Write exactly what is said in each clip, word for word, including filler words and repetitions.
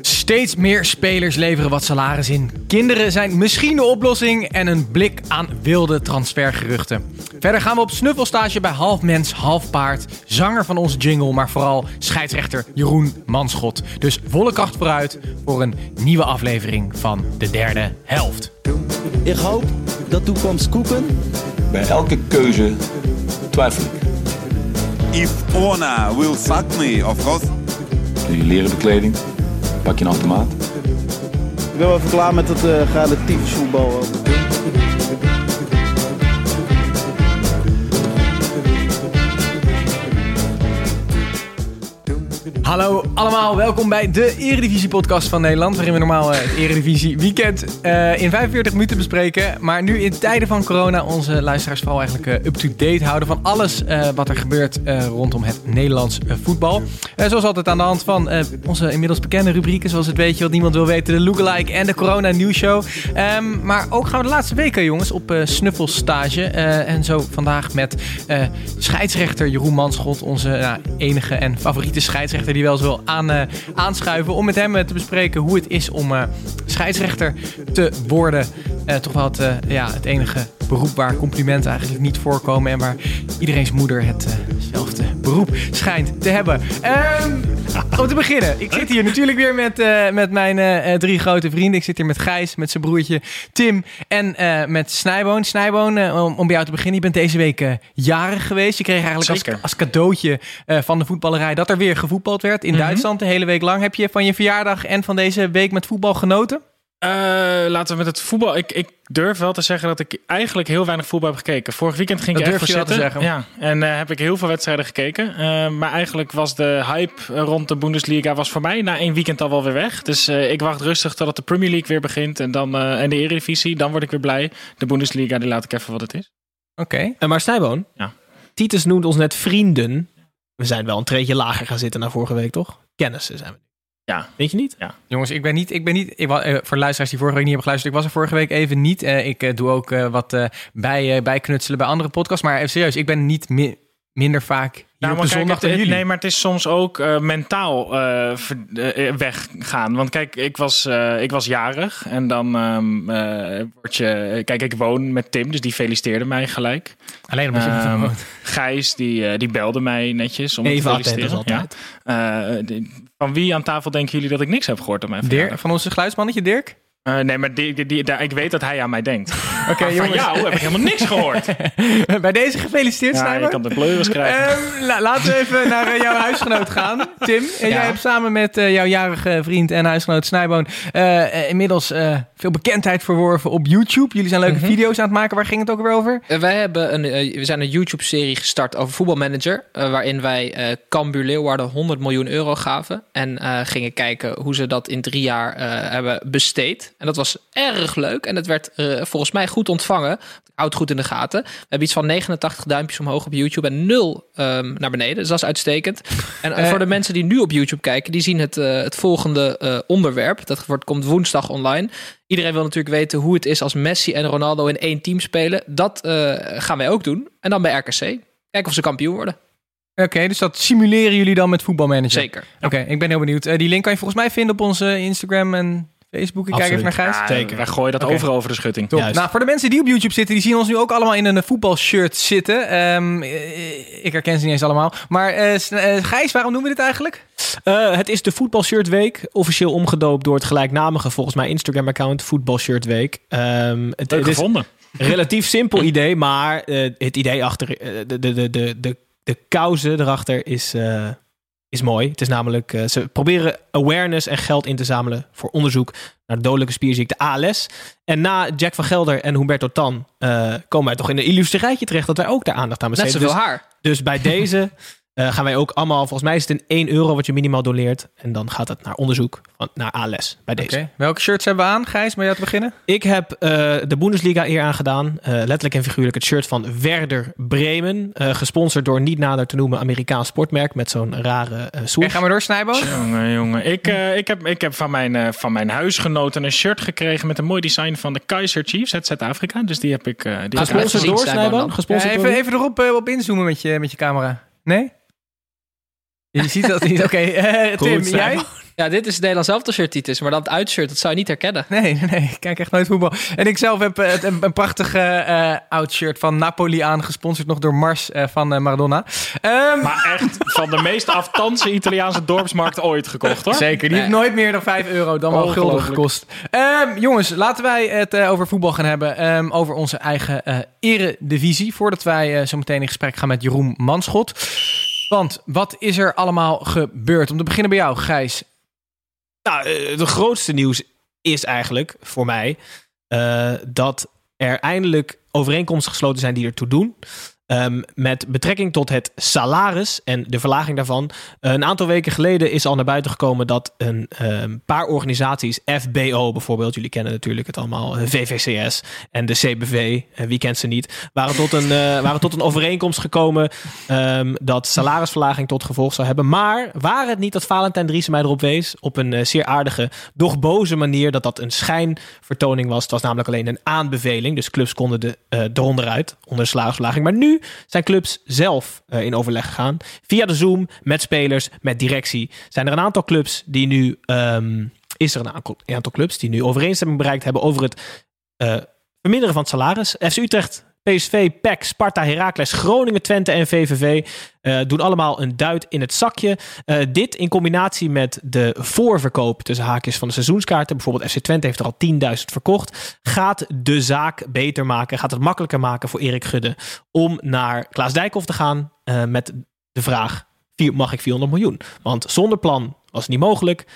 Steeds meer spelers leveren wat salaris in. Kinderen zijn misschien de oplossing en een blik aan wilde transfergeruchten. Verder gaan we op snuffelstage bij half mens, half paard. Zanger van onze jingle, maar vooral scheidsrechter Jeroen Manschot. Dus volle kracht vooruit voor een nieuwe aflevering van de derde helft. Ik hoop dat toekomst koeken. Bij elke keuze twijfel ik. If Ona will fuck me, of course. Je leren bekleding, pak je een automaat. Ik ben wel even klaar met het uh, relatief voetbal. Hallo allemaal, welkom bij de Eredivisie-podcast van Nederland, waarin we normaal het Eredivisie-weekend uh, in vijfenveertig minuten bespreken. Maar nu in tijden van corona onze luisteraars vooral eigenlijk uh, up-to-date houden van alles uh, wat er gebeurt uh, rondom het Nederlands uh, voetbal. Uh, zoals altijd aan de hand van uh, onze inmiddels bekende rubrieken, zoals het Weet je wat niemand wil weten, de lookalike en de corona-nieuwsshow. Um, maar ook gaan we de laatste weken, jongens, op uh, snuffelstage. Uh, en zo vandaag met uh, scheidsrechter Jeroen Manschot, onze uh, enige en favoriete scheidsrechter die wel eens wil aan, uh, aanschuiven om met hem uh, te bespreken hoe het is om uh, scheidsrechter te worden. Uh, toch wel het, uh, ja, het enige beroep waar complimenten eigenlijk niet voorkomen en waar iedereen's moeder hetzelfde uh, beroep schijnt te hebben. Um, om te beginnen, ik zit hier natuurlijk weer met, uh, met mijn uh, drie grote vrienden. Ik zit hier met Gijs, met zijn broertje Tim en uh, met Snijboon. Snijboon, uh, om, om bij jou te beginnen, je bent deze week uh, jarig geweest. Je kreeg eigenlijk als, als cadeautje uh, van de voetballerij dat er weer gevoetbald werd in mm-hmm. Duitsland de hele week lang. Heb je van je verjaardag en van deze week met voetbal genoten? Uh, laten we met het voetbal... Ik, ik durf wel te zeggen dat ik eigenlijk heel weinig voetbal heb gekeken. Vorig weekend ging dat ik echt voor zitten. Ja. En uh, heb ik heel veel wedstrijden gekeken. Uh, maar eigenlijk was de hype rond de Bundesliga was voor mij na één weekend al wel weer weg. Dus uh, ik wacht rustig totdat de Premier League weer begint. En, dan, uh, en de Eredivisie, dan word ik weer blij. De Bundesliga, die laat ik even wat het is. Oké. Okay. Uh, maar Snijboon, ja. Titus noemt ons net vrienden. We zijn wel een treetje lager gaan zitten na vorige week, toch? Kennissen zijn we. Ja. Weet je niet? Ja. Jongens, ik ben niet... Ik ben niet ik, uh, voor luisteraars die vorige week niet hebben geluisterd... Ik was er vorige week even niet. Uh, ik uh, doe ook uh, wat uh, bij, uh, bijknutselen bij andere podcasts. Maar even serieus, ik ben niet mi- minder vaak... Nou, maar kijk, het, het, nee, maar het is soms ook uh, mentaal uh, ver, uh, weggaan. Want kijk, ik was, uh, ik was jarig en dan um, uh, word je... Kijk, ik woon met Tim, dus die feliciteerde mij gelijk. Alleen omdat je met hem woont. Gijs, die, uh, die belde mij netjes om even te feliciteren. Altijd. Ja. Uh, die, van wie aan tafel denken jullie dat ik niks heb gehoord op mijn verjaardag? Van onze geluidsmannetje, Dirk? Uh, nee, maar die, die, die, daar, ik weet dat hij aan mij denkt. Oké, okay, jongens. Van jou heb ik helemaal niks gehoord. Bij deze gefeliciteerd, Snijboon. Ja, je kan de pleuris krijgen. Um, la, laten we even naar uh, jouw huisgenoot gaan, Tim. Ja. Jij hebt samen met uh, jouw jarige vriend en huisgenoot Snijboon... Uh, uh, inmiddels uh, veel bekendheid verworven op YouTube. Jullie zijn leuke mm-hmm. video's aan het maken. Waar ging het ook weer over? Uh, wij hebben een, uh, we zijn een YouTube-serie gestart over voetbalmanager... Uh, waarin wij uh, Cambuur-Leeuwarden honderd miljoen euro gaven. En uh, gingen kijken hoe ze dat in drie jaar uh, hebben besteed... En dat was erg leuk. En dat werd uh, volgens mij goed ontvangen. Houd goed in de gaten. We hebben iets van negenentachtig duimpjes omhoog op YouTube en nul um, naar beneden. Dus dat is uitstekend. En uh, voor de mensen die nu op YouTube kijken, die zien het, uh, het volgende uh, onderwerp. Dat wordt, komt woensdag online. Iedereen wil natuurlijk weten hoe het is als Messi en Ronaldo in één team spelen. Dat uh, gaan wij ook doen. En dan bij R K C. Kijken of ze kampioen worden. Oké, okay, dus dat simuleren jullie dan met voetbalmanager? Zeker. Oké, okay, ik ben heel benieuwd. Uh, die link kan je volgens mij vinden op onze Instagram en... Facebook, ik kijk even naar Gijs. Ja, wij gooien dat okay. overal over de schutting. Nou, voor de mensen die op YouTube zitten, die zien ons nu ook allemaal in een voetbalshirt zitten. Um, ik herken ze niet eens allemaal. Maar uh, Gijs, waarom doen we dit eigenlijk? Uh, het is de Voetbalshirt Week. Officieel omgedoopt door het gelijknamige, volgens mij, Instagram-account Voetbalshirt Week. Um, het, Leuk het gevonden. Is relatief simpel idee, maar uh, het idee achter uh, de, de, de, de, de kousen erachter is... Uh, is mooi. Het is namelijk, uh, ze proberen awareness en geld in te zamelen voor onderzoek naar de dodelijke spierziekte A L S. En na Jack van Gelder en Humberto Tan uh, komen wij toch in een illustre rijtje terecht dat wij ook daar aandacht aan besteden. Net zoveel dus, haar. Dus bij deze Uh, gaan wij ook allemaal, volgens mij is het een één euro wat je minimaal doneert. En dan gaat het naar onderzoek, naar A-les bij deze. Okay. Welke shirts hebben we aan, Gijs, om jou te beginnen? Ik heb uh, de Bundesliga eer aangedaan. Uh, letterlijk en figuurlijk het shirt van Werder Bremen. Uh, gesponsord door niet nader te noemen Amerikaans sportmerk met zo'n rare uh, soes. En gaan we door, Snijbo? Jongen, jongen. Ik, uh, ik heb, ik heb van, mijn, uh, van mijn huisgenoten een shirt gekregen met een mooi design van de Kaiser Chiefs uit Zuid-Afrika. Dus die heb ik... Uh, die gesponsord door, Snijbo? Ja, even, even erop uh, op inzoomen met je, met je camera. Nee? Je ziet dat niet. Oké, okay. uh, Tim, Goed, jij? Ja, dit is het Nederlands elftal-shirt, Titus. Maar dat uitshirt, dat zou je niet herkennen. Nee, nee, ik kijk echt nooit voetbal. En ik zelf heb uh, een, een prachtig uh, oud shirt van Napoli aan. Gesponsord nog door Mars uh, van uh, Maradona. Um... Maar echt van de meest aftandse Italiaanse dorpsmarkt ooit gekocht, hoor. Zeker, die nee. heeft nooit meer dan vijf euro dan wel gulden gekost. Um, jongens, laten wij het uh, over voetbal gaan hebben. Um, over onze eigen uh, eredivisie. Voordat wij uh, zo meteen in gesprek gaan met Jeroen Manschot. Want wat is er allemaal gebeurd? Om te beginnen bij jou, Gijs. Nou, het grootste nieuws is eigenlijk voor mij uh, dat er eindelijk overeenkomsten gesloten zijn die ertoe doen. Um, met betrekking tot het salaris en de verlaging daarvan. Uh, een aantal weken geleden is al naar buiten gekomen dat een um, paar organisaties, F B O bijvoorbeeld, jullie kennen natuurlijk het allemaal, uh, V V C S en de C B V, uh, wie kent ze niet, waren tot een, uh, waren tot een overeenkomst gekomen um, dat salarisverlaging tot gevolg zou hebben. Maar waar het niet dat Valentijn Driessen mij erop wees, op een uh, zeer aardige, doch boze manier, dat dat een schijnvertoning was. Het was namelijk alleen een aanbeveling, dus clubs konden de, uh, eronder uit, onder de salarisverlaging. Maar nu zijn clubs zelf uh, in overleg gegaan. Via de Zoom, met spelers, met directie. Zijn er een aantal clubs die nu... Um, is er een aantal, een aantal clubs die nu overeenstemming bereikt hebben over het uh, verminderen van het salaris. F C Utrecht, P S V, P E C, Sparta, Heracles, Groningen, Twente en V V V uh, doen allemaal een duit in het zakje. Uh, dit in combinatie met de voorverkoop tussen haakjes van de seizoenskaarten. Bijvoorbeeld F C Twente heeft er al tienduizend verkocht. Gaat de zaak beter maken, gaat het makkelijker maken voor Erik Gudde om naar Klaas Dijkhoff te gaan uh, met de vraag, mag ik vierhonderd miljoen? Want zonder plan was het niet mogelijk.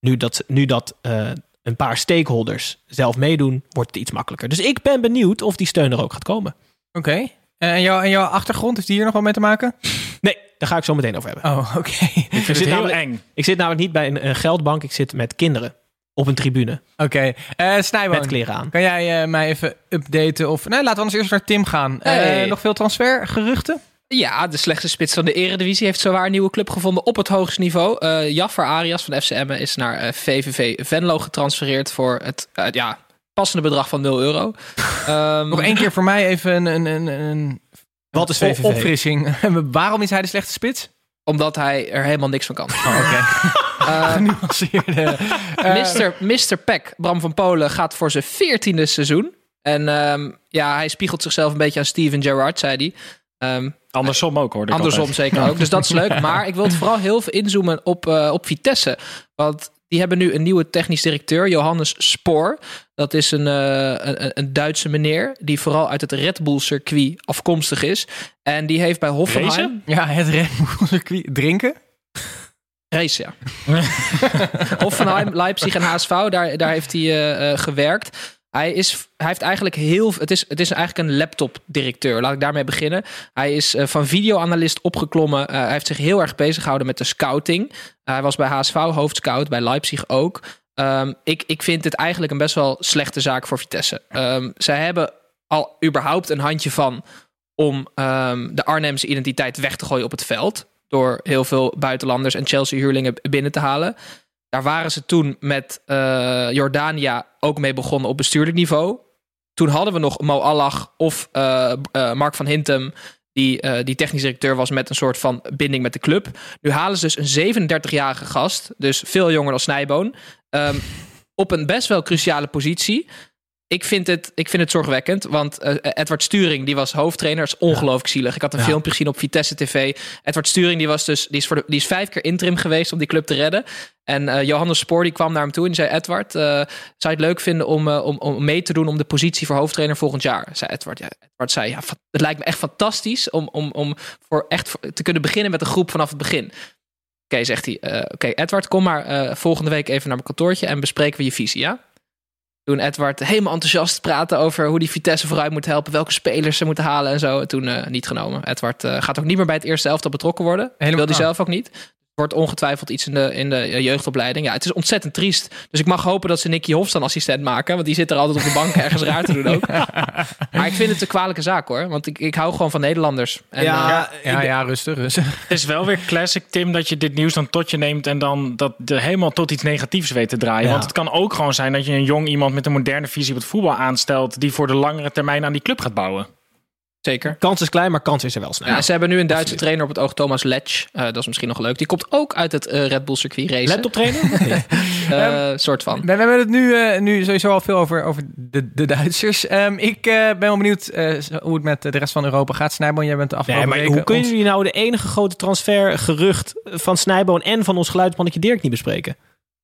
Nu dat... Nu dat uh, een paar stakeholders zelf meedoen, wordt het iets makkelijker. Dus ik ben benieuwd of die steun er ook gaat komen. Oké. Okay. En, jou, en jouw achtergrond, heeft die hier nog wel mee te maken? Nee, daar ga ik zo meteen over hebben. Oh, oké. Okay. Ik vind ik het heel namelijk, eng. Ik zit namelijk niet bij een, een geldbank, ik zit met kinderen op een tribune. Oké. Okay. Uh, Snijboon, met kleren aan. Kan jij uh, mij even updaten? Of, nee, laten we anders eerst naar Tim gaan. Hey. Uh, nog veel transfergeruchten? Ja, de slechtste spits van de Eredivisie heeft zowaar een nieuwe club gevonden op het hoogste niveau. Uh, Jaffer Arias van F C Emmen is naar uh, V V V Venlo getransfereerd voor het uh, ja, passende bedrag van nul euro. Um, Nog één keer voor mij even een, een, een, een Wat is V V V? Opfrissing. Waarom is hij de slechte spits? Omdat hij er helemaal niks van kan. Oh, oké. Okay. uh, mister Peck, Bram van Polen, gaat voor zijn veertiende seizoen. En um, ja, hij spiegelt zichzelf een beetje aan Steven Gerrard, zei hij. Um, andersom ook, hoor. Andersom altijd. Zeker ook. Dus dat is leuk. Maar ik wil het vooral heel veel inzoomen op, uh, op Vitesse. Want die hebben nu een nieuwe technisch directeur, Johannes Spoor. Dat is een, uh, een, een Duitse meneer die vooral uit het Red Bull-circuit afkomstig is. En die heeft bij Hoffenheim... Racen? Ja, het Red Bull-circuit. Drinken? Race, ja. Hoffenheim, Leipzig en H S V, daar, daar heeft hij uh, uh, gewerkt. Hij, is, hij heeft eigenlijk heel... Het is, het is eigenlijk een laptop-directeur. Laat ik daarmee beginnen. Hij is uh, van videoanalist opgeklommen. Uh, hij heeft zich heel erg bezig gehouden met de scouting. Uh, hij was bij H S V hoofdscout, bij Leipzig ook. Um, ik, ik vind dit eigenlijk een best wel slechte zaak voor Vitesse. Um, zij hebben al überhaupt een handje van om um, de Arnhemse identiteit weg te gooien op het veld. Door heel veel buitenlanders en Chelsea-huurlingen binnen te halen. Daar waren ze toen met uh, Jordania ook mee begonnen op bestuurlijk niveau. Toen hadden we nog Mo Allah of uh, uh, Mark van Hintem, die, uh, die technisch directeur was met een soort van binding met de club. Nu halen ze dus een zevenendertigjarige gast, dus veel jonger dan Snijboon, um, op een best wel cruciale positie. Ik vind het, ik vind het zorgwekkend, want uh, Edward Sturing, die was hoofdtrainer, is ongelooflijk zielig. Ik had een ja. filmpje gezien op Vitesse T V. Edward Sturing, die was dus, die is, voor de, die is vijf keer interim geweest om die club te redden. En uh, Johannes Spoor, die kwam naar hem toe en die zei, Edward, uh, zou je het leuk vinden om, uh, om, om mee te doen om de positie voor hoofdtrainer volgend jaar? Zei Edward. Ja, Edward zei, ja, het lijkt me echt fantastisch om, om, om voor echt te kunnen beginnen met een groep vanaf het begin. Oké, okay, zegt hij. Uh, Oké, okay, Edward, kom maar uh, volgende week even naar mijn kantoortje en bespreken we je visie, ja? toen Edward helemaal enthousiast praatte over hoe die Vitesse vooruit moet helpen, welke spelers ze moeten halen en zo. Toen uh, niet genomen. Edward uh, gaat ook niet meer bij het eerste elftal betrokken worden. Helemaal wil hij zelf ook niet. Wordt ongetwijfeld iets in de, in de jeugdopleiding. Ja, het is ontzettend triest. Dus ik mag hopen dat ze Nicky Hofs dan assistent maken. Want die zit er altijd op de bank ergens raar te doen ook. Ja. Maar ik vind het een kwalijke zaak hoor. Want ik, ik hou gewoon van Nederlanders. En, ja, uh, ja, ja, rustig, rustig. Het is wel weer classic, Tim, dat je dit nieuws dan tot je neemt en dan dat de helemaal tot iets negatiefs weet te draaien. Ja. Want het kan ook gewoon zijn dat je een jong iemand met een moderne visie op het voetbal aanstelt die voor de langere termijn aan die club gaat bouwen. Zeker. Kans is klein, maar kans is er wel snel. Ja, ze hebben nu een Duitse Absoluut. trainer op het oog, Thomas Letsch. Uh, dat is misschien nog leuk. Die komt ook uit het uh, Red Bull circuit racen. Laptop trainer? uh, um, soort van. We hebben het nu, uh, nu sowieso al veel over, over de, de Duitsers. Um, ik uh, ben wel benieuwd uh, hoe het met de rest van Europa gaat. Snijboon, jij bent de afgelopen nee, maar Hoe kunnen jullie nou de enige grote transfergerucht van Snijboon en van ons geluidsmannetje Dirk niet bespreken?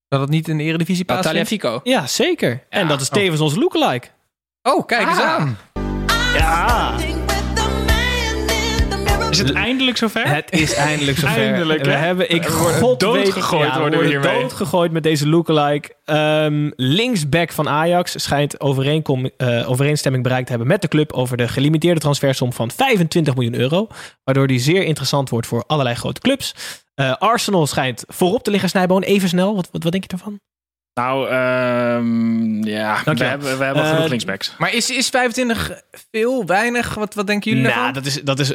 Dat het niet in de Eredivisie past? Natalia Fico. Ja, zeker. Ja. En dat is tevens oh. onze lookalike. Oh, kijk ah. eens aan. Ja. Is het eindelijk zover? Het is eindelijk zover. Eindelijk, hè? We hebben ik God doodgegooid ja, worden hiermee. Doodgegooid met deze lookalike. Um, linksback van Ajax schijnt overeenkom, uh, overeenstemming bereikt te hebben met de club over de gelimiteerde transfersom van vijfentwintig miljoen euro. Waardoor die zeer interessant wordt voor allerlei grote clubs. Uh, Arsenal schijnt voorop te liggen, Snijboon. Even snel, wat, wat, wat denk je ervan? Nou, um, ja, we hebben, we hebben uh, genoeg linksbacks. Maar is, is vijfentwintig veel, weinig? Wat, wat denken jullie nou, daarvan? Dat is, dat is,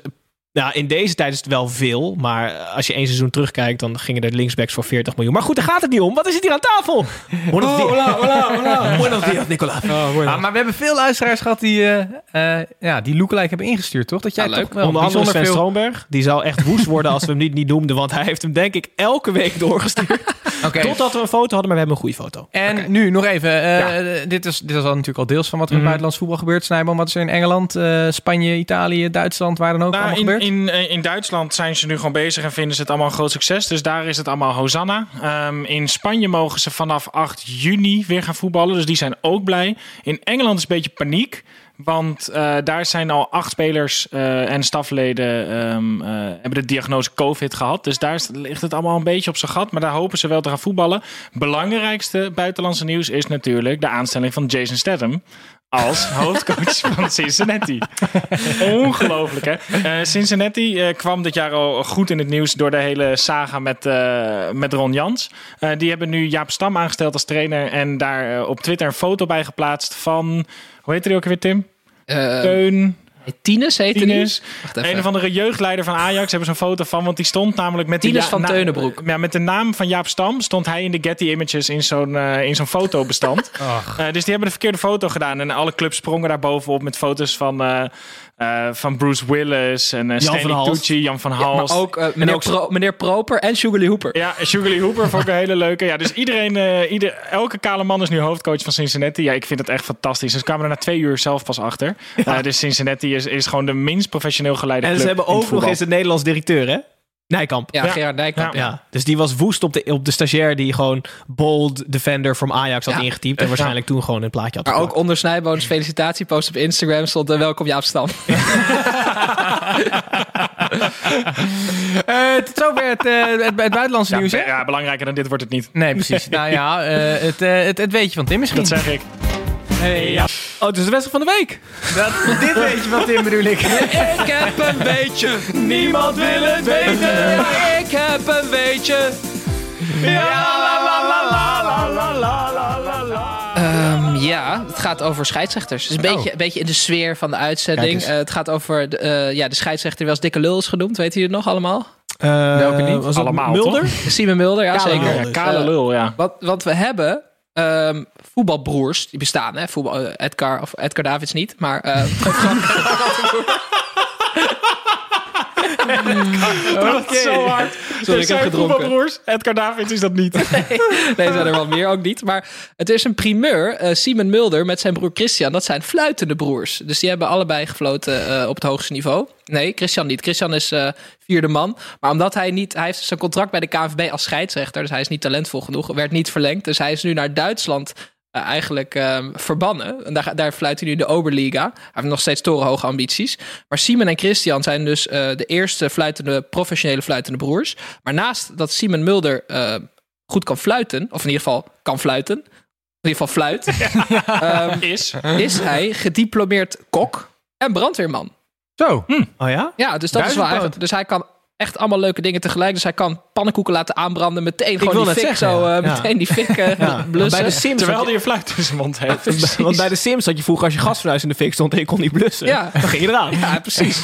nou, in deze tijd is het wel veel. Maar als je één seizoen terugkijkt, dan gingen er linksbacks voor veertig miljoen. Maar goed, daar gaat het niet om. Wat is het hier aan tafel? Buenos dias. Hola, hola, hola. Buenos dias, Nicolas. Oh, bueno. ah, maar we hebben veel luisteraars gehad die, uh, uh, ja, die lookalike hebben ingestuurd, toch? Dat jij ah, leuk. Wel Onder andere Sven veel... Stroomberg. Die zou echt woest worden als we hem niet, niet noemden. Want hij heeft hem denk ik elke week doorgestuurd. Okay. Totdat we een foto hadden, maar we hebben een goede foto. En okay. nu nog even. Uh, ja. Dit is dit was al natuurlijk al deels van wat er in mm. buitenlands voetbal gebeurt. Snijboon, wat is er in Engeland, uh, Spanje, Italië, Duitsland, waar dan ook nou, allemaal in, gebeurt? In, in Duitsland zijn ze nu gewoon bezig en vinden ze het allemaal een groot succes. Dus daar is het allemaal Hosanna. Um, in Spanje mogen ze vanaf acht juni weer gaan voetballen. Dus die zijn ook blij. In Engeland is een beetje paniek. Want uh, daar zijn al acht spelers uh, en stafleden um, uh, hebben de diagnose COVID gehad. Dus daar ligt het allemaal een beetje op zijn gat. Maar daar hopen ze wel te gaan voetballen. Belangrijkste buitenlandse nieuws is natuurlijk de aanstelling van Jason Statham als hoofdcoach van Cincinnati. Ongelooflijk, hè? Uh, Cincinnati uh, kwam dit jaar al goed in het nieuws door de hele saga met, uh, met Ron Jans. Uh, die hebben nu Jaap Stam aangesteld als trainer en daar uh, op Twitter een foto bij geplaatst van... Hoe heet hij ook weer, Tim? Uh, Teun... Tines heette Tines. Een of andere jeugdleider van Ajax hebben ze een foto van, want die stond namelijk met Tines de ja- van na- Teunenbroek. Ja, met de naam van Jaap Stam stond hij in de Getty Images in zo'n, uh, in zo'n fotobestand. uh, dus die hebben de verkeerde foto gedaan en alle clubs sprongen daar bovenop met foto's van uh, uh, van Bruce Willis en uh, Stanley Tucci, Jan van Hals. Ja, maar ook uh, meneer, ook... Pro- meneer Proper en Sugarly Hooper. Ja, Sugarly Hooper vond ik een hele leuke. Ja, dus iedereen, uh, ieder, elke kale man is nu hoofdcoach van Cincinnati. Ja, ik vind het echt fantastisch. Dus kwamen er na twee uur zelf pas achter. Uh, dus Cincinnati is, is gewoon de minst professioneel geleide club. En ze hebben ook nog eens een Nederlands directeur, hè? Nijkamp. Ja, ja. Gerard Nijkamp. Ja. Ja. Dus die was woest op de, op de stagiair die gewoon bold defender from Ajax had ja. ingetypt. En waarschijnlijk ja. toen gewoon een plaatje had Maar geplakt. Ook onder Snijboon's felicitatiepost op Instagram stond uh, welkom Jaap Stam. uh, tot zover het, uh, het, het buitenlandse ja, nieuws. Hè? Ja, belangrijker dan dit wordt het niet. Nee, precies. nou ja, uh, het, uh, het, het weetje van Tim misschien. Dat zeg ik. Hey, ja. Oh, het is de wedstrijd van de week. Dat, dit weet je wat, Tim, bedoel ik. Ik heb een beetje. Niemand wil het weten. Ik heb een beetje. Ja, la, la, la, la, la, la, la, la, la. Um, ja, het gaat over scheidsrechters. Het is dus een, oh. een beetje in de sfeer van de uitzending. Uh, het gaat over de, uh, ja, de scheidsrechter die wel eens Dikke Lul is genoemd. Weet u het nog allemaal? Uh, Welke niet? Was allemaal, Mulder? Simon Mulder, ja, Kale zeker. Lul. Kale Lul, ja. Uh, wat, wat we hebben... Um, voetbalbroers, die bestaan, hè? Voetbal, uh, Edgar, of Edgar Davids niet, maar... Uh, Edgar, dat is zo hard. Sorry, ik heb gedronken. Voetbalbroers, Edgar Davids is dat niet. nee, nee, zijn er wel meer, ook niet. Maar het is een primeur. Uh, Simon Mulder met zijn broer Christian, dat zijn fluitende broers. Dus die hebben allebei gefloten uh, op het hoogste niveau. Nee, Christian niet. Christian is uh, vierde man. Maar omdat hij niet... Hij heeft zijn contract bij de K N V B als scheidsrechter. Dus hij is niet talentvol genoeg. Werd niet verlengd. Dus hij is nu naar Duitsland uh, eigenlijk uh, verbannen. En daar, daar fluit hij nu de Oberliga. Hij heeft nog steeds torenhoge ambities. Maar Simon en Christian zijn dus uh, de eerste fluitende, professionele fluitende broers. Maar naast dat Simon Mulder uh, goed kan fluiten... Of in ieder geval kan fluiten... in ieder geval fluit. Ja. Um, is. is hij gediplomeerd kok en brandweerman. Zo. Hm. Oh ja? Ja, dus dat Duizend is wel brood. Dus hij kan echt allemaal leuke dingen tegelijk. Dus hij kan pannenkoeken laten aanbranden. Meteen ik gewoon die fik zeggen, zo. Ja. Uh, meteen die fik uh, ja. blussen. Bij de Sims terwijl hij een fluit in zijn mond heeft. Ja, want bij de Sims had je vroeger als je gasfornuis in de fik stond en je kon niet blussen. Ja. Dan ging je eraan. Ja, precies.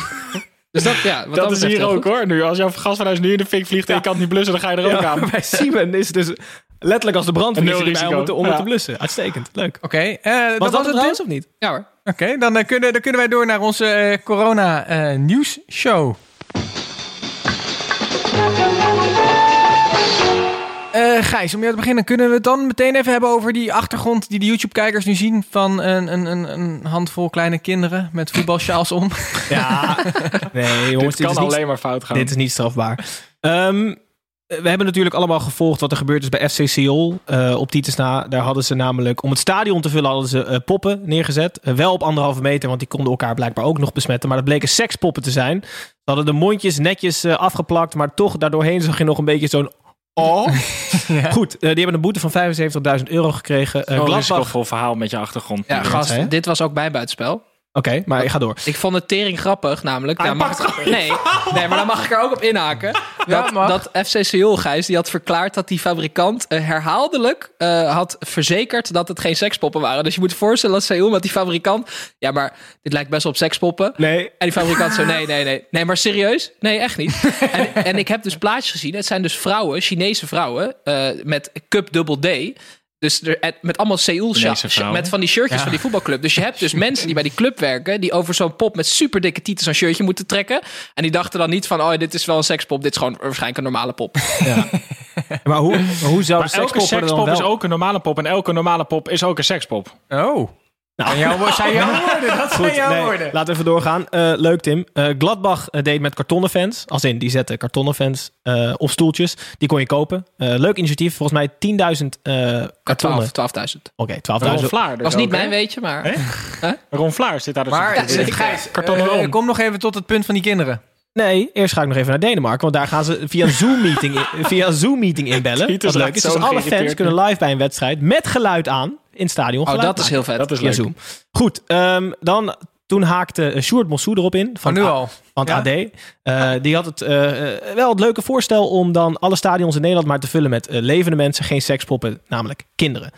Dus dat, ja, wat dat is hier ook goed. Hoor. Nu, als jouw gasfornuis nu in de fik vliegt en ja. je kan niet blussen, dan ga je er ook ja, aan. Bij Simon is het dus letterlijk als de brandweer erbij om, het, om ja. het te blussen. Uitstekend. Leuk. Oké. Okay. Uh, was dat, dat het trouwens of niet? Ja hoor. Oké, okay, dan, uh, kunnen, dan kunnen wij door naar onze uh, corona uh, nieuws show. Uh, Gijs, om jou te beginnen, kunnen we het dan meteen even hebben over die achtergrond die de YouTube-kijkers nu zien van een, een, een handvol kleine kinderen met voetbalsjaals om? Ja, nee jongens, dit kan dit alleen niet, maar fout gaan. Dit is niet strafbaar. Um, we hebben natuurlijk allemaal gevolgd wat er gebeurd is bij F C Seoul. Uh, op Titus na, daar hadden ze namelijk, om het stadion te vullen, hadden ze uh, poppen neergezet. Uh, wel op anderhalve meter, want die konden elkaar blijkbaar ook nog besmetten. Maar dat bleken sekspoppen te zijn. Ze hadden de mondjes netjes uh, afgeplakt, maar toch daardoorheen zag je nog een beetje zo'n oh. ja. Goed, uh, die hebben een boete van vijfenzeventigduizend euro gekregen. Uh, Zo'n risicovol verhaal met je achtergrond. Ja, gast, zei, dit was ook bij buitenspel. Oké, okay, maar ik ga door. Ik vond het tering grappig, namelijk. Daar mag ik, nee, nee, maar daar mag ik er ook op inhaken. Dat, ja, dat F C Seoul, Gijs, die had verklaard dat die fabrikant uh, herhaaldelijk uh, had verzekerd dat het geen sekspoppen waren. Dus je moet je voorstellen dat Seoul met die fabrikant, ja, maar dit lijkt best wel op sekspoppen. Nee. En die fabrikant zo, nee, nee, nee. Nee, maar serieus? Nee, echt niet. en, en ik heb dus plaatjes gezien. Het zijn dus vrouwen, Chinese vrouwen, uh, met cup dubbel D. Dus er, met allemaal Seoul-shirts, met van die shirtjes ja. van die voetbalclub. Dus je hebt dus mensen die bij die club werken, die over zo'n pop met super dikke titels een shirtje moeten trekken. En die dachten dan niet van, oh, dit is wel een sekspop. Dit is gewoon waarschijnlijk een normale pop. Ja. maar hoe, hoe zou maar de elke sekspop is ook een normale pop. En elke normale pop is ook een sekspop. Oh. Nou, jouw, zijn jouw woorden, dat zijn Goed, jouw nee, woorden. Laten we even doorgaan. Uh, leuk, Tim. Uh, Gladbach uh, deed met kartonnen fans. Als in, die zetten kartonnen fans uh, op stoeltjes. Die kon je kopen. Uh, leuk initiatief. Volgens mij tienduizend uh, kartonnen. twaalfduizend. Oké, okay, twaalfduizend. Dat was niet mijn weetje, maar... Hey? Huh? Ron Vlaar zit daar dus maar, op. Maar, Gijs, uh, uh, kom nog even tot het punt van die kinderen. Nee, eerst ga ik nog even naar Denemarken. Want daar gaan ze via Zoom-meeting in, via Zoom-meeting inbellen. Wat leuk dat is. Dus alle fans kunnen live bij een wedstrijd met geluid aan. In het stadion geluid. Oh, dat is heel vet. Dat is leuk. Zoom. Goed, um, dan toen haakte Sjoerd Mossou erop in. Van oh, nu al. Van ja. A D. Uh, die had het uh, wel het leuke voorstel om dan alle stadions in Nederland maar te vullen met uh, levende mensen. Geen sekspoppen, namelijk kinderen.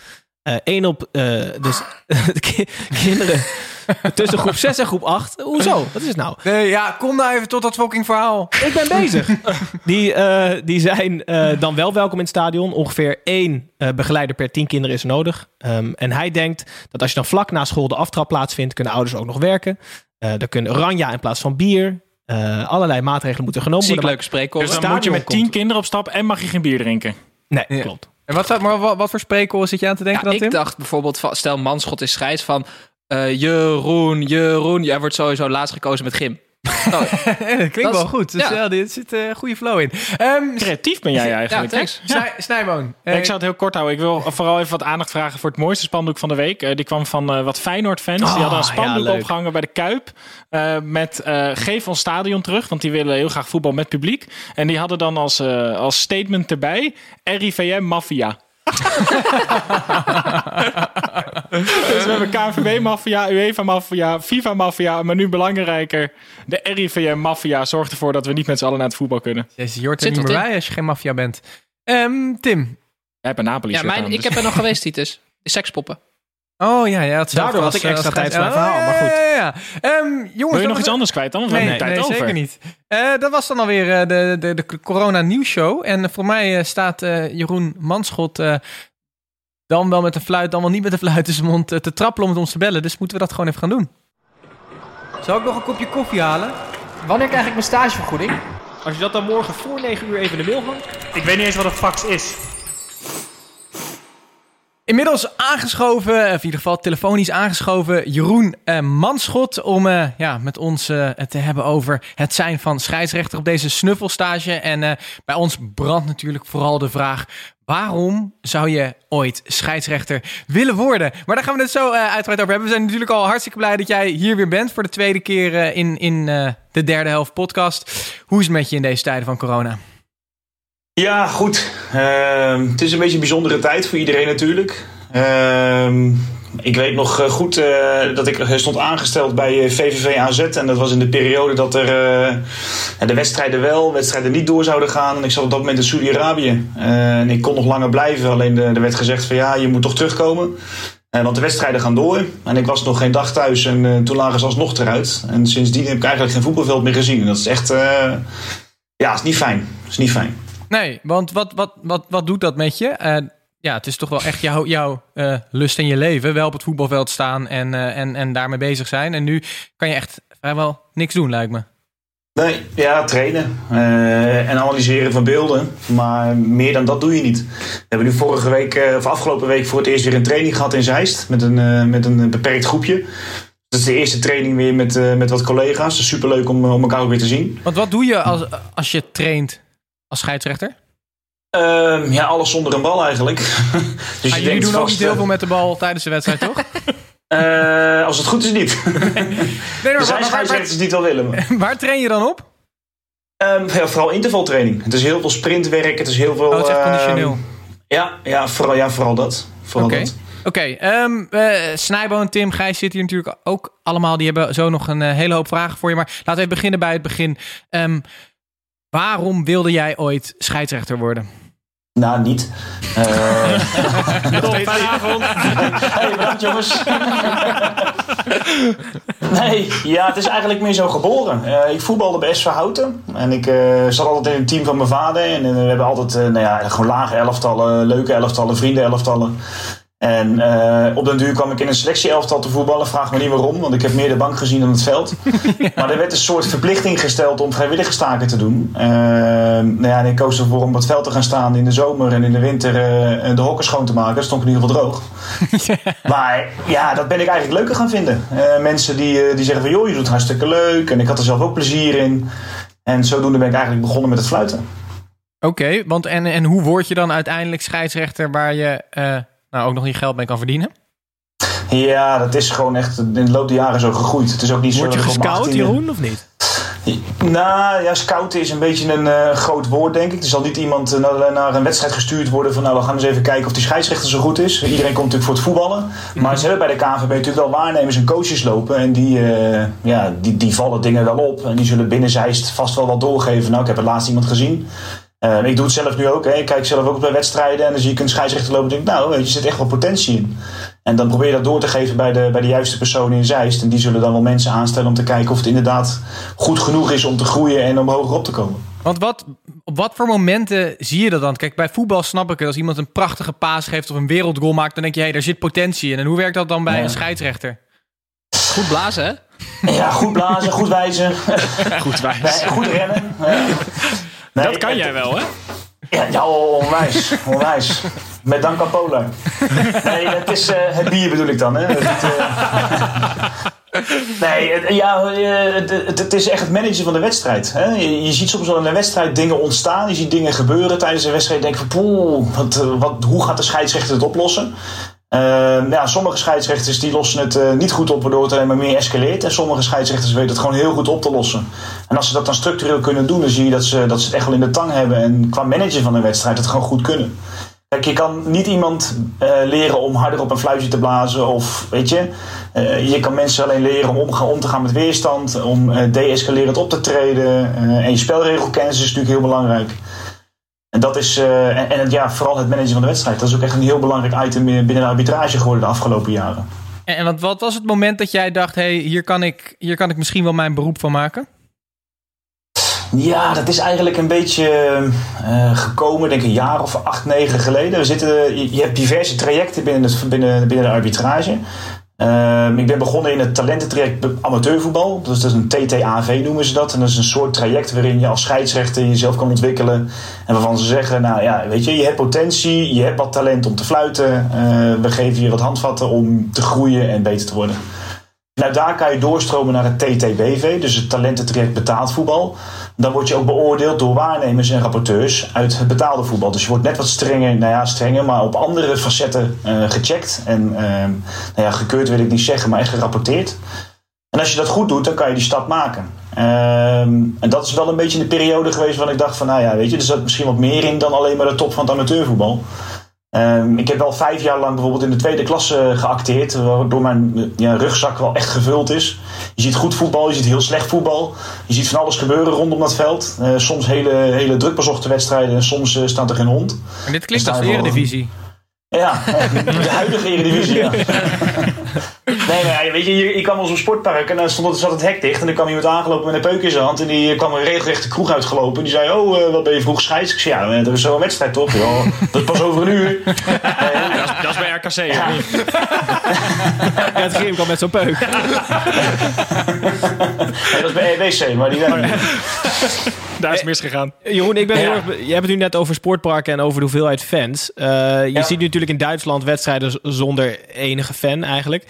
Eén uh, op, uh, dus kinderen tussen groep zes en groep acht. Hoezo? Wat is het nou? Nee, ja, kom nou even tot dat fucking verhaal. Ik ben bezig. die, uh, die zijn uh, dan wel welkom in het stadion. Ongeveer één uh, begeleider per tien kinderen is nodig. Um, en hij denkt dat als je dan vlak na school de aftrap plaatsvindt, kunnen ouders ook nog werken. Uh, dan kunnen oranje in plaats van bier. Uh, allerlei maatregelen moeten genomen worden. Ziek leuke spreekkoren. Dus dan moet je met tien komt. kinderen op stap en mag je geen bier drinken. Nee, ja. klopt. En wat, zou, maar wat, wat voor spreekkoren zit je aan te denken ja, dan, Tim? Ik dacht bijvoorbeeld, van, stel Manschot is scheids van... Uh, Jeroen, Jeroen, jij wordt sowieso laatst gekozen met Gym. Oh. dat klinkt dat wel is, goed. Dus ja. Ja, dit zit een uh, goede flow in. Um, Creatief ben jij eigenlijk. Ja, thanks. Ja. Snijboon. Ja, ik zou het heel kort houden. Ik wil vooral even wat aandacht vragen voor het mooiste spandoek van de week. Uh, die kwam van uh, wat Feyenoord-fans. Oh, die hadden een spandoek ja, opgehangen bij de Kuip. Uh, met uh, geef ons stadion terug. Want die willen heel graag voetbal met publiek. En die hadden dan als, uh, als statement erbij... R I V M Mafia. Dus we hebben K N V B-maffia, UEFA-maffia, FIFA-maffia, maar nu belangrijker, de R I V M-maffia zorgt ervoor dat we niet met z'n allen naar het voetbal kunnen. Jezus, je hoort er niet meer bij als je geen maffia bent. Um, Tim? Jij hebt een Napoli-shirt ja, mijn, aan, dus. Ik heb er nog geweest, Titus. De sekspoppen. Oh ja, ja het daardoor had ik extra tijd voor mijn verhaal, maar goed. Ja, ja, ja. Um, jongens, wil je nog we... iets anders kwijt dan? Want nee, we hebben nee, tijd nee over. Zeker niet. Uh, dat was dan alweer uh, de, de, de Corona Nieuwsshow. En voor mij uh, staat uh, Jeroen Manschot uh, dan wel met een fluit, dan wel niet met een fluit in zijn mond uh, te trappelen om met ons te bellen. Dus moeten we dat gewoon even gaan doen. Zal ik nog een kopje koffie halen? Wanneer krijg ik mijn stagevergoeding? Als je dat dan morgen voor negen uur even in de mail hangt. Ik weet niet eens wat een fax is. Inmiddels aangeschoven, of in ieder geval telefonisch aangeschoven, Jeroen uh, Manschot... om uh, ja, met ons uh, te hebben over het zijn van scheidsrechter op deze snuffelstage. En uh, bij ons brandt natuurlijk vooral de vraag... waarom zou je ooit scheidsrechter willen worden? Maar daar gaan we het zo uh, uitgebreid over hebben. We zijn natuurlijk al hartstikke blij dat jij hier weer bent... voor de tweede keer uh, in, in uh, de derde helft podcast. Hoe is het met je in deze tijden van corona? Ja, goed. Uh, het is een beetje een bijzondere tijd voor iedereen natuurlijk. Um, ik weet nog goed uh, dat ik stond aangesteld bij V V V A Z. En dat was in de periode dat er uh, de wedstrijden wel, wedstrijden niet door zouden gaan. En ik zat op dat moment in Saudi-Arabië. Uh, en ik kon nog langer blijven. Alleen er werd gezegd van ja, je moet toch terugkomen. Uh, want de wedstrijden gaan door. En ik was nog geen dag thuis. En uh, toen lagen ze alsnog eruit. En sindsdien heb ik eigenlijk geen voetbalveld meer gezien. En dat is echt... Uh, ja, is niet fijn. is niet fijn. Nee, want wat, wat, wat, wat doet dat met je? Uh, ja, het is toch wel echt jouw, jouw uh, lust in je leven. Wel op het voetbalveld staan en, uh, en, en daarmee bezig zijn. En nu kan je echt vrijwel niks doen, lijkt me. Nee, ja, trainen. Uh, en analyseren van beelden. Maar meer dan dat doe je niet. We hebben nu vorige week, uh, of afgelopen week, voor het eerst weer een training gehad in Zeist. Met een, uh, met een beperkt groepje. Dat is de eerste training weer met, uh, met wat collega's. Dat is superleuk om, om elkaar ook weer te zien. Want wat doe je als, als je traint als scheidsrechter? Uh, ja, alles zonder een bal eigenlijk. Dus ah, je jullie doen vast, ook niet heel veel met de bal tijdens de wedstrijd, toch? Uh, als het goed is niet. Nee, er zijn scheidsrechters die het wel willen. Maar. Waar train je dan op? Um, ja, vooral intervaltraining. Het is heel veel sprintwerk. Het is heel veel... Oh, het is echt conditioneel. Um, ja, ja, vooral, ja, vooral dat. Vooral okay. dat. Oké, okay, um, uh, Snijbo en Tim, Gijs zitten hier natuurlijk ook allemaal. Die hebben zo nog een uh, hele hoop vragen voor je. Maar laten we even beginnen bij het begin. Um, waarom wilde jij ooit scheidsrechter worden? Nou, niet. Uh... Tot vanavond. Hey, bedankt jongens. Nee, ja, het is eigenlijk meer zo geboren. Uh, ik voetbalde bij S V Houten. En ik uh, zat altijd in het team van mijn vader. En uh, we hebben altijd uh, nou ja, gewoon lage elftallen, leuke elftallen, vrienden elftallen. En uh, op den duur kwam ik in een selectie-elftal te voetballen. Vraag me niet waarom, want ik heb meer de bank gezien dan het veld. Ja. Maar er werd een soort verplichting gesteld om vrijwilligerstaken te doen. Uh, nou ja, en ik koos ervoor om op het veld te gaan staan in de zomer en in de winter uh, de hokken schoon te maken. Dat stond ik in ieder geval droog. Ja. Maar ja, dat ben ik eigenlijk leuker gaan vinden. Uh, mensen die, uh, die zeggen van joh, je doet het hartstikke leuk. En ik had er zelf ook plezier in. En zodoende ben ik eigenlijk begonnen met het fluiten. Oké, okay, want en, en hoe word je dan uiteindelijk scheidsrechter waar je... Uh... nou ook nog niet geld mee kan verdienen? Ja, dat is gewoon echt in de loop der jaren zo gegroeid. Het is ook niet zo. Word je gescout, Jeroen, of niet? Nou ja, scouten is een beetje een uh, groot woord, denk ik. Er zal niet iemand uh, naar, naar een wedstrijd gestuurd worden van nou, we gaan eens even kijken of die scheidsrechter zo goed is. Iedereen komt natuurlijk voor het voetballen. Mm-hmm. Maar ze hebben bij de K N V B natuurlijk wel waarnemers en coaches lopen. En die, uh, ja, die, die vallen dingen wel op. En die zullen binnen Zeist vast wel wat doorgeven. Nou, ik heb het laatst iemand gezien. Uh, ik doe het zelf nu ook. Hè. Ik kijk zelf ook bij wedstrijden. En dan zie ik een scheidsrechter lopen en denk ik, nou, weet je, er zit echt wel potentie in. En dan probeer je dat door te geven bij de, bij de juiste personen in Zeist. En die zullen dan wel mensen aanstellen om te kijken of het inderdaad goed genoeg is om te groeien en om hoger op te komen. Want wat, op wat voor momenten zie je dat dan? Kijk, bij voetbal snap ik het. Als iemand een prachtige paas geeft of een wereldgoal maakt, dan denk je, hé, hey, daar zit potentie in. En hoe werkt dat dan bij ja. een scheidsrechter? Goed blazen, hè? Ja, goed blazen, goed wijzen. Goed wijzen. Nee, goed rennen. Ja. Nee, dat kan jij wel, hè? Ja, ja, onwijs. onwijs. Met dank aan Polar. Nee, het is uh, het bier bedoel ik dan, hè? Het, uh... nee, het, ja, het, het is echt het managen van de wedstrijd. Hè? Je, je ziet soms wel in een wedstrijd dingen ontstaan. Je ziet dingen gebeuren tijdens een wedstrijd. Je denkt van, poeh, wat, wat, hoe gaat de scheidsrechter het oplossen? Uh, ja, sommige scheidsrechters die lossen het uh, niet goed op, waardoor het alleen maar meer escaleert. En sommige scheidsrechters weten het gewoon heel goed op te lossen. En als ze dat dan structureel kunnen doen, dan zie je dat ze, dat ze het echt wel in de tang hebben. En qua manager van een wedstrijd het gewoon goed kunnen. Kijk, je kan niet iemand uh, leren om harder op een fluitje te blazen. Of weet je, uh, je kan mensen alleen leren om omgaan, om te gaan met weerstand. Om uh, deescalerend op te treden. Uh, en je spelregelkennis is natuurlijk heel belangrijk. En dat is uh, en, en ja, vooral het managen van de wedstrijd. Dat is ook echt een heel belangrijk item binnen de arbitrage geworden de afgelopen jaren. En wat, wat was het moment dat jij dacht, hey, hier kan ik, hier kan ik misschien wel mijn beroep van maken? Ja, dat is eigenlijk een beetje uh, gekomen, denk ik een jaar of acht, negen geleden. We zitten, je, je hebt diverse trajecten binnen, het, binnen, binnen de arbitrage. Uh, ik ben begonnen in het talententraject amateurvoetbal. Dus dat is een T T A V noemen ze dat. En dat is een soort traject waarin je als scheidsrechter jezelf kan ontwikkelen. En waarvan ze zeggen, nou ja, weet je, je hebt potentie, je hebt wat talent om te fluiten. Uh, we geven je wat handvatten om te groeien en beter te worden. Nou, daar kan je doorstromen naar het T T B V, dus het talententraject betaald voetbal. Dan word je ook beoordeeld door waarnemers en rapporteurs uit het betaalde voetbal. Dus je wordt net wat strenger, nou ja, strenger, maar op andere facetten uh, gecheckt. En uh, nou ja, gekeurd wil ik niet zeggen, maar echt gerapporteerd. En als je dat goed doet, dan kan je die stap maken. Uh, en dat is wel een beetje de periode geweest waarin ik dacht van, nou ja, weet je, er zat misschien wat meer in dan alleen maar de top van het amateurvoetbal. Um, ik heb wel vijf jaar lang bijvoorbeeld in de tweede klasse geacteerd, waardoor mijn ja, rugzak wel echt gevuld is. Je ziet goed voetbal, je ziet heel slecht voetbal. Je ziet van alles gebeuren rondom dat veld. Uh, soms hele, hele druk bezochte wedstrijden en soms uh, staat er geen hond. En dit klinkt als de Eredivisie. Ja, de huidige Eredivisie, ja. Nee, maar weet je, je kwam al zo'n sportpark en dan stond, zat het hek dicht. En dan kwam iemand aangelopen met een peuk in zijn hand. En die kwam een regelrechte kroeg uitgelopen. En die zei, oh, uh, wat ben je vroeg scheids? Ik zei, ja, er is zo'n wedstrijd toch? Ja, dat is pas over een uur. uh, dat, dat is bij R K C, ja. Ja. En het Grim kwam met zo'n peuk. Nee, dat is bij E W C, maar die zijn... Daar is misgegaan. Jeroen, ik ben ja. heel erg... Je hebt het nu net over sportparken en over de hoeveelheid fans. Uh, je ja. ziet nu natuurlijk in Duitsland wedstrijden zonder enige fan eigenlijk.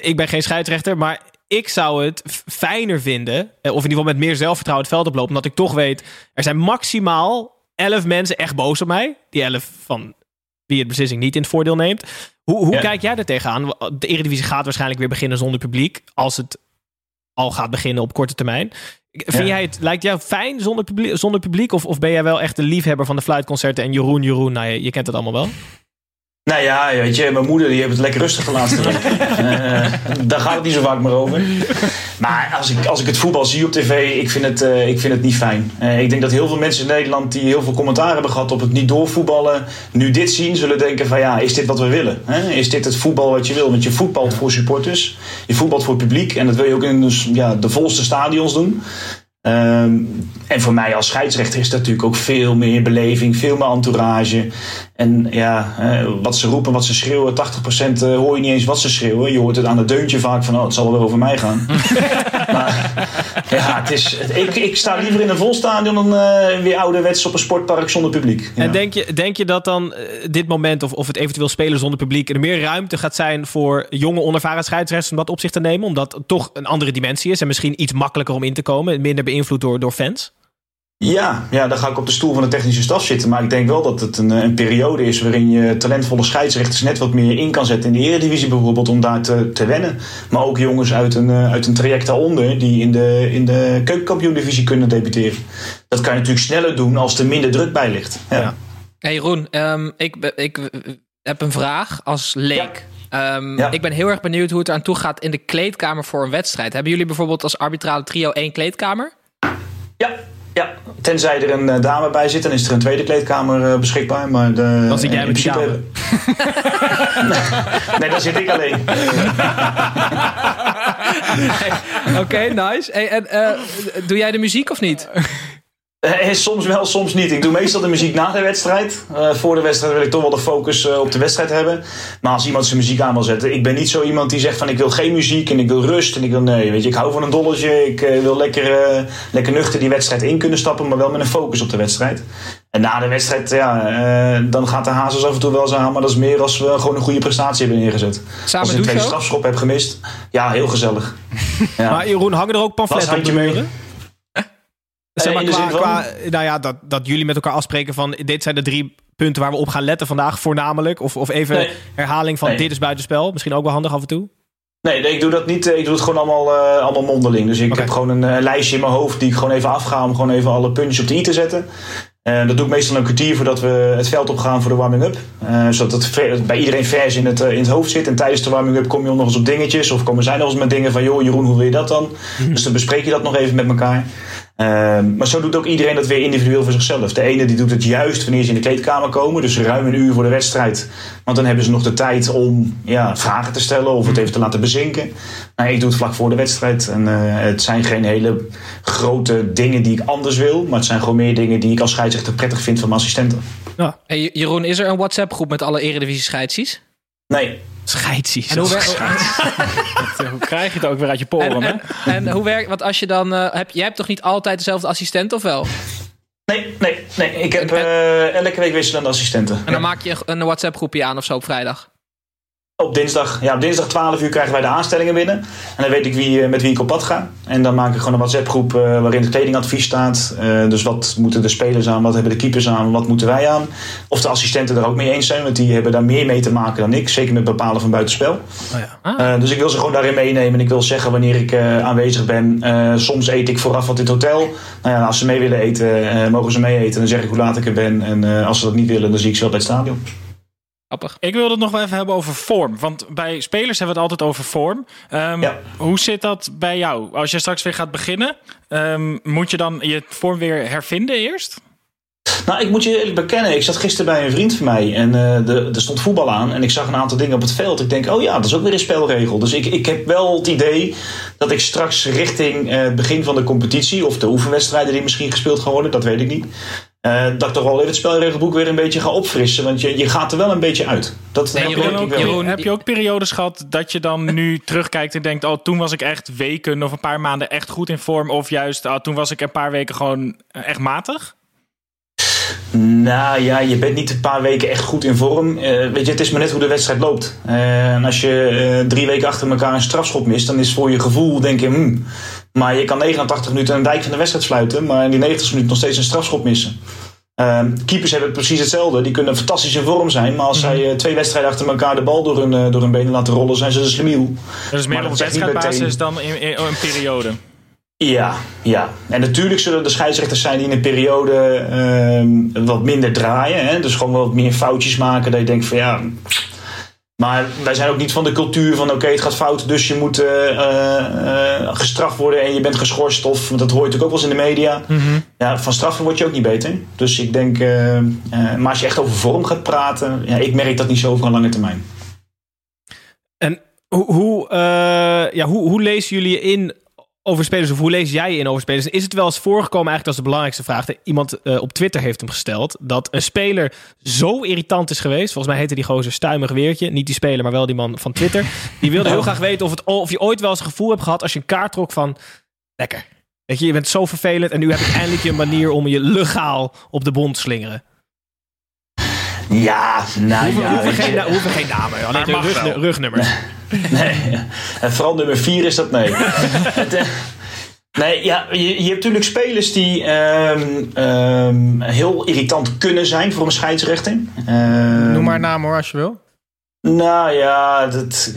Ik ben geen scheidsrechter, maar ik zou het fijner vinden, of in ieder geval met meer zelfvertrouwen het veld oplopen, omdat ik toch weet, er zijn maximaal elf mensen echt boos op mij. Die elf van wie het beslissing niet in het voordeel neemt. Hoe, hoe ja. kijk jij er tegenaan? De Eredivisie gaat waarschijnlijk weer beginnen zonder publiek, als het al gaat beginnen op korte termijn. Vind ja. jij het, lijkt jou fijn zonder publiek, zonder publiek of, of ben jij wel echt de liefhebber van de fluitconcerten en Jeroen, Jeroen, nou je, je kent het allemaal wel? Nou ja, weet je, mijn moeder die heeft het lekker rustig de laatste week. Uh, daar gaat het niet zo vaak meer over. Maar als ik, als ik het voetbal zie op tv, ik vind het, uh, ik vind het niet fijn. Uh, ik denk dat heel veel mensen in Nederland die heel veel commentaar hebben gehad op het niet doorvoetballen, nu dit zien, zullen denken van ja, is dit wat we willen? Hè? Is dit het voetbal wat je wil? Want je voetbalt voor supporters, je voetbalt voor het publiek en dat wil je ook in de, ja, de volste stadions doen. Um, en voor mij als scheidsrechter is dat natuurlijk ook veel meer beleving, veel meer entourage. En ja, uh, wat ze roepen, wat ze schreeuwen, tachtig procent hoor je niet eens wat ze schreeuwen. Je hoort het aan het deuntje vaak van, oh, het zal wel over mij gaan. Maar ja, het is, ik, ik sta liever in een vol stadion dan uh, weer ouderwets op een sportpark zonder publiek. Ja. En denk je, denk je dat dan uh, dit moment, of, of het eventueel spelen zonder publiek, er meer ruimte gaat zijn voor jonge onervaren scheidsrechters om dat op zich te nemen? Omdat het toch een andere dimensie is en misschien iets makkelijker om in te komen, minder beïnvloed door, door fans? Ja, ja, dan ga ik op de stoel van de technische staf zitten. Maar ik denk wel dat het een, een periode is waarin je talentvolle scheidsrechters net wat meer in kan zetten in de Eredivisie bijvoorbeeld, om daar te, te wennen. Maar ook jongens uit een, uit een traject daaronder die in de, in de Keukenkampioen-divisie kunnen debuteren. Dat kan je natuurlijk sneller doen als er minder druk bij ligt. Ja. Ja. Hey Jeroen, um, ik, ik heb een vraag als leek. Ja. Um, ja. Ik ben heel erg benieuwd hoe het eraan toe gaat in de kleedkamer voor een wedstrijd. Hebben jullie bijvoorbeeld als arbitrale trio één kleedkamer? Ja. Ja, tenzij er een uh, dame bij zit, dan is er een tweede kleedkamer uh, beschikbaar. Maar de, dan zit jij met principe... die dame. Nee, dan zit ik alleen. Hey, oké, okay, nice. Hey, en, uh, doe jij de muziek of niet? Uh, soms wel, soms niet. Ik doe meestal de muziek na de wedstrijd. Uh, voor de wedstrijd wil ik toch wel de focus uh, op de wedstrijd hebben. Maar als iemand zijn muziek aan wil zetten... Ik ben niet zo iemand die zegt van ik wil geen muziek en ik wil rust. En ik wil nee, weet je, ik hou van een dolletje. Ik uh, wil lekker, uh, lekker nuchter die wedstrijd in kunnen stappen. Maar wel met een focus op de wedstrijd. En na de wedstrijd, ja, uh, dan gaat de Hazes af en toe wel eens aan. Maar dat is meer als we gewoon een goede prestatie hebben neergezet. Samen als ik twee strafschop heb gemist. Ja, heel gezellig. Ja. Maar Jeroen, hangen er ook pamfletten op de muren? Zeg maar, qua, qua, nou ja, dat, dat jullie met elkaar afspreken van dit zijn de drie punten waar we op gaan letten vandaag voornamelijk. Of, of even nee. herhaling van nee. dit is buitenspel. Misschien ook wel handig af en toe. Nee, nee, ik doe dat niet. Ik doe het gewoon allemaal, uh, allemaal mondeling. Dus ik okay. heb gewoon een uh, lijstje in mijn hoofd die ik gewoon even afga om gewoon even alle puntjes op de i te zetten. Uh, dat doe ik meestal een kwartier voordat we het veld opgaan voor de warming-up. Uh, zodat het bij iedereen vers in het, uh, in het hoofd zit. En tijdens de warming-up kom je nog eens op dingetjes. Of komen zij nog eens met dingen van, joh, Jeroen, hoe wil je dat dan? Hm. Dus dan bespreek je dat nog even met elkaar. Uh, maar zo doet ook iedereen dat weer individueel voor zichzelf. De ene die doet het juist wanneer ze in de kleedkamer komen. Dus ruim een uur voor de wedstrijd. Want dan hebben ze nog de tijd om ja, vragen te stellen of het even te laten bezinken. Nou, ik doe het vlak voor de wedstrijd. En, uh, het zijn geen hele grote dingen die ik anders wil. Maar het zijn gewoon meer dingen die ik als scheidsrechter prettig vind van mijn assistenten. Ja. Hey, Jeroen, is er een WhatsApp groep met alle Eredivisie scheidsrechters? Nee. Scheidsies. En hoe, wer- dat, hoe krijg je het ook weer uit je poren? En, en, en hoe werkt, want als je dan, uh, heb, jij hebt toch niet altijd dezelfde assistent, of wel? Nee, nee, nee. Ik heb en, uh, elke week wisselende assistenten. En dan ja. maak je een WhatsApp groepje aan of zo op vrijdag? Op dinsdag, ja, op dinsdag twaalf uur krijgen wij de aanstellingen binnen. En dan weet ik wie, met wie ik op pad ga. En dan maak ik gewoon een WhatsApp groep uh, waarin het kledingadvies staat. Uh, dus wat moeten de spelers aan, wat hebben de keepers aan, wat moeten wij aan. Of de assistenten er ook mee eens zijn, want die hebben daar meer mee te maken dan ik. Zeker met bepalen van buitenspel. Oh ja. ah. uh, dus ik wil ze gewoon daarin meenemen. En ik wil zeggen wanneer ik uh, aanwezig ben. Uh, soms eet ik vooraf wat in het hotel. Nou ja, als ze mee willen eten, uh, mogen ze mee eten. Dan zeg ik hoe laat ik er ben. En uh, als ze dat niet willen, dan zie ik ze wel bij het stadion. Appig. Ik wil het nog wel even hebben over vorm. Want bij spelers hebben we het altijd over vorm. Um, ja. Hoe zit dat bij jou? Als je straks weer gaat beginnen, um, moet je dan je vorm weer hervinden eerst? Nou, ik moet je eerlijk bekennen. Ik zat gisteren bij een vriend van mij en uh, de, er stond voetbal aan. En ik zag een aantal dingen op het veld. Ik denk, oh ja, dat is ook weer een spelregel. Dus ik, ik heb wel het idee dat ik straks richting het uh, begin van de competitie... of de oefenwedstrijden die misschien gespeeld gaan worden, dat weet ik niet... Uh, dat ik toch wel even het spelregelboek weer een beetje ga opfrissen. Want je, je gaat er wel een beetje uit. Dat nee, heb, Jeroen, ik ook, wel. Jeroen, heb je ook periodes gehad dat je dan nu terugkijkt en denkt... oh, toen was ik echt weken of een paar maanden echt goed in vorm... of juist, oh, toen was ik een paar weken gewoon echt matig? Nou ja, je bent niet een paar weken echt goed in vorm. Uh, weet je, het is maar net hoe de wedstrijd loopt. Uh, en als je uh, drie weken achter elkaar een strafschop mist... dan is voor je gevoel, denk je... Hmm, maar je kan negenentachtig minuten een dijk van de wedstrijd sluiten... maar in die negentig minuten nog steeds een strafschop missen. Uh, keepers hebben precies hetzelfde. Die kunnen fantastisch in vorm zijn... maar als mm-hmm. zij uh, twee wedstrijden achter elkaar de bal door hun, uh, door hun benen laten rollen... zijn ze de slemiel. Dat is meer op wedstrijdbasis dan in, in, in een periode. Ja, ja. En natuurlijk zullen er scheidsrechters zijn die in een periode uh, wat minder draaien. Hè? Dus gewoon wat meer foutjes maken. Dat je denkt van ja... Maar wij zijn ook niet van de cultuur van oké, okay, het gaat fout, dus je moet uh, uh, gestraft worden en je bent geschorst. Of, want dat hoor je natuurlijk ook wel eens in de media. Mm-hmm. Ja, van straffen word je ook niet beter. Dus ik denk, uh, uh, maar als je echt over vorm gaat praten, ja, ik merk dat niet zo over een lange termijn. En hoe, hoe, uh, ja, hoe, hoe lezen jullie in over spelers, of hoe lees jij in over spelers? Is het wel eens voorgekomen, eigenlijk dat is de belangrijkste vraag... iemand uh, op Twitter heeft hem gesteld... dat een speler zo irritant is geweest... volgens mij heette die gozer Stuimig Weertje... niet die speler, maar wel die man van Twitter... die wilde heel graag weten of, het, of je ooit wel eens een gevoel hebt gehad... als je een kaart trok van... lekker, weet je, je bent zo vervelend... en nu heb ik eindelijk een manier om je legaal op de bond te slingeren. Ja, nou hoeven, ja... Hoeven geen, na, hoeven geen namen, alleen de rug, rugnummers. Nee, en vooral nummer vier is dat nee. Nee, ja, je, je hebt natuurlijk spelers die um, um, heel irritant kunnen zijn voor een scheidsrechter. Um, Noem maar naam hoor, als je wil. Nou ja, dat,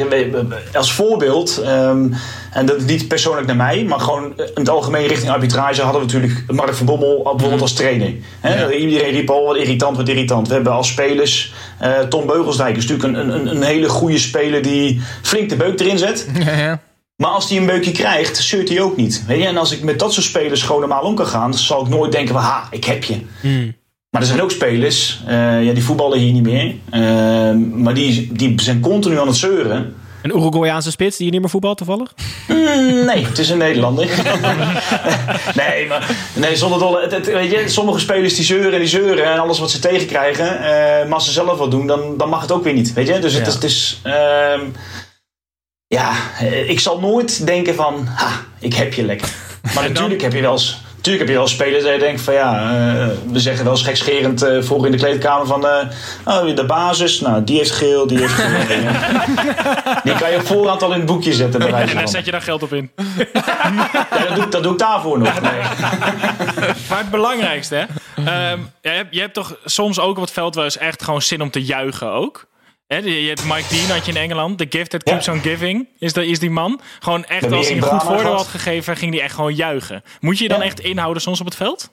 als voorbeeld, um, en dat is niet persoonlijk naar mij, maar gewoon in het algemeen richting arbitrage hadden we natuurlijk Mark van Bommel bijvoorbeeld als trainer. He, ja. Iedereen riep al, wat irritant, wat irritant. We hebben als spelers, uh, Tom Beugelsdijk is natuurlijk een, een, een hele goede speler die flink de beuk erin zet. Ja, ja. Maar als hij een beukje krijgt, zeurt hij ook niet. Weet je? En als ik met dat soort spelers gewoon normaal om kan gaan, dan zal ik nooit denken, ha, ik heb je. Hmm. Maar er zijn ook spelers, uh, ja, die voetballen hier niet meer. Uh, maar die, die zijn continu aan het zeuren. Een Uruguayaanse spits die je niet meer voetbalt toevallig? Mm, nee, het is een Nederlander. nee, maar nee, zonder dolle, het, het, weet je, sommige spelers die zeuren en die zeuren. En alles wat ze tegenkrijgen, uh, maar ze zelf wat doen, dan, dan mag het ook weer niet. Weet je? Dus het, ja. het is... Uh, ja, ik zal nooit denken van, ha, ik heb je lekker. Maar natuurlijk heb je wel eens... Natuurlijk heb je wel spelers dat je denkt van ja, uh, we zeggen wel eens gekscherend uh, vroeger in de kleedkamer van uh, oh, de basis, nou die heeft geel, die heeft geel. Die kan je op voorhand al in het boekje zetten. Bij wijze van. En daar zet je daar geld op in. Ja, dat, doe, dat doe ik daarvoor nog. Nee. Maar het belangrijkste, hè? Um, je, hebt, je hebt toch soms ook op het veld wel eens echt gewoon zin om te juichen ook? He, je hebt Mike Dean had je in Engeland. The gift that keeps ja. on giving is, de, is die man. Gewoon echt, als hij een goed voordeel had gegeven, ging hij echt gewoon juichen. Moet je je dan ja. echt inhouden soms op het veld?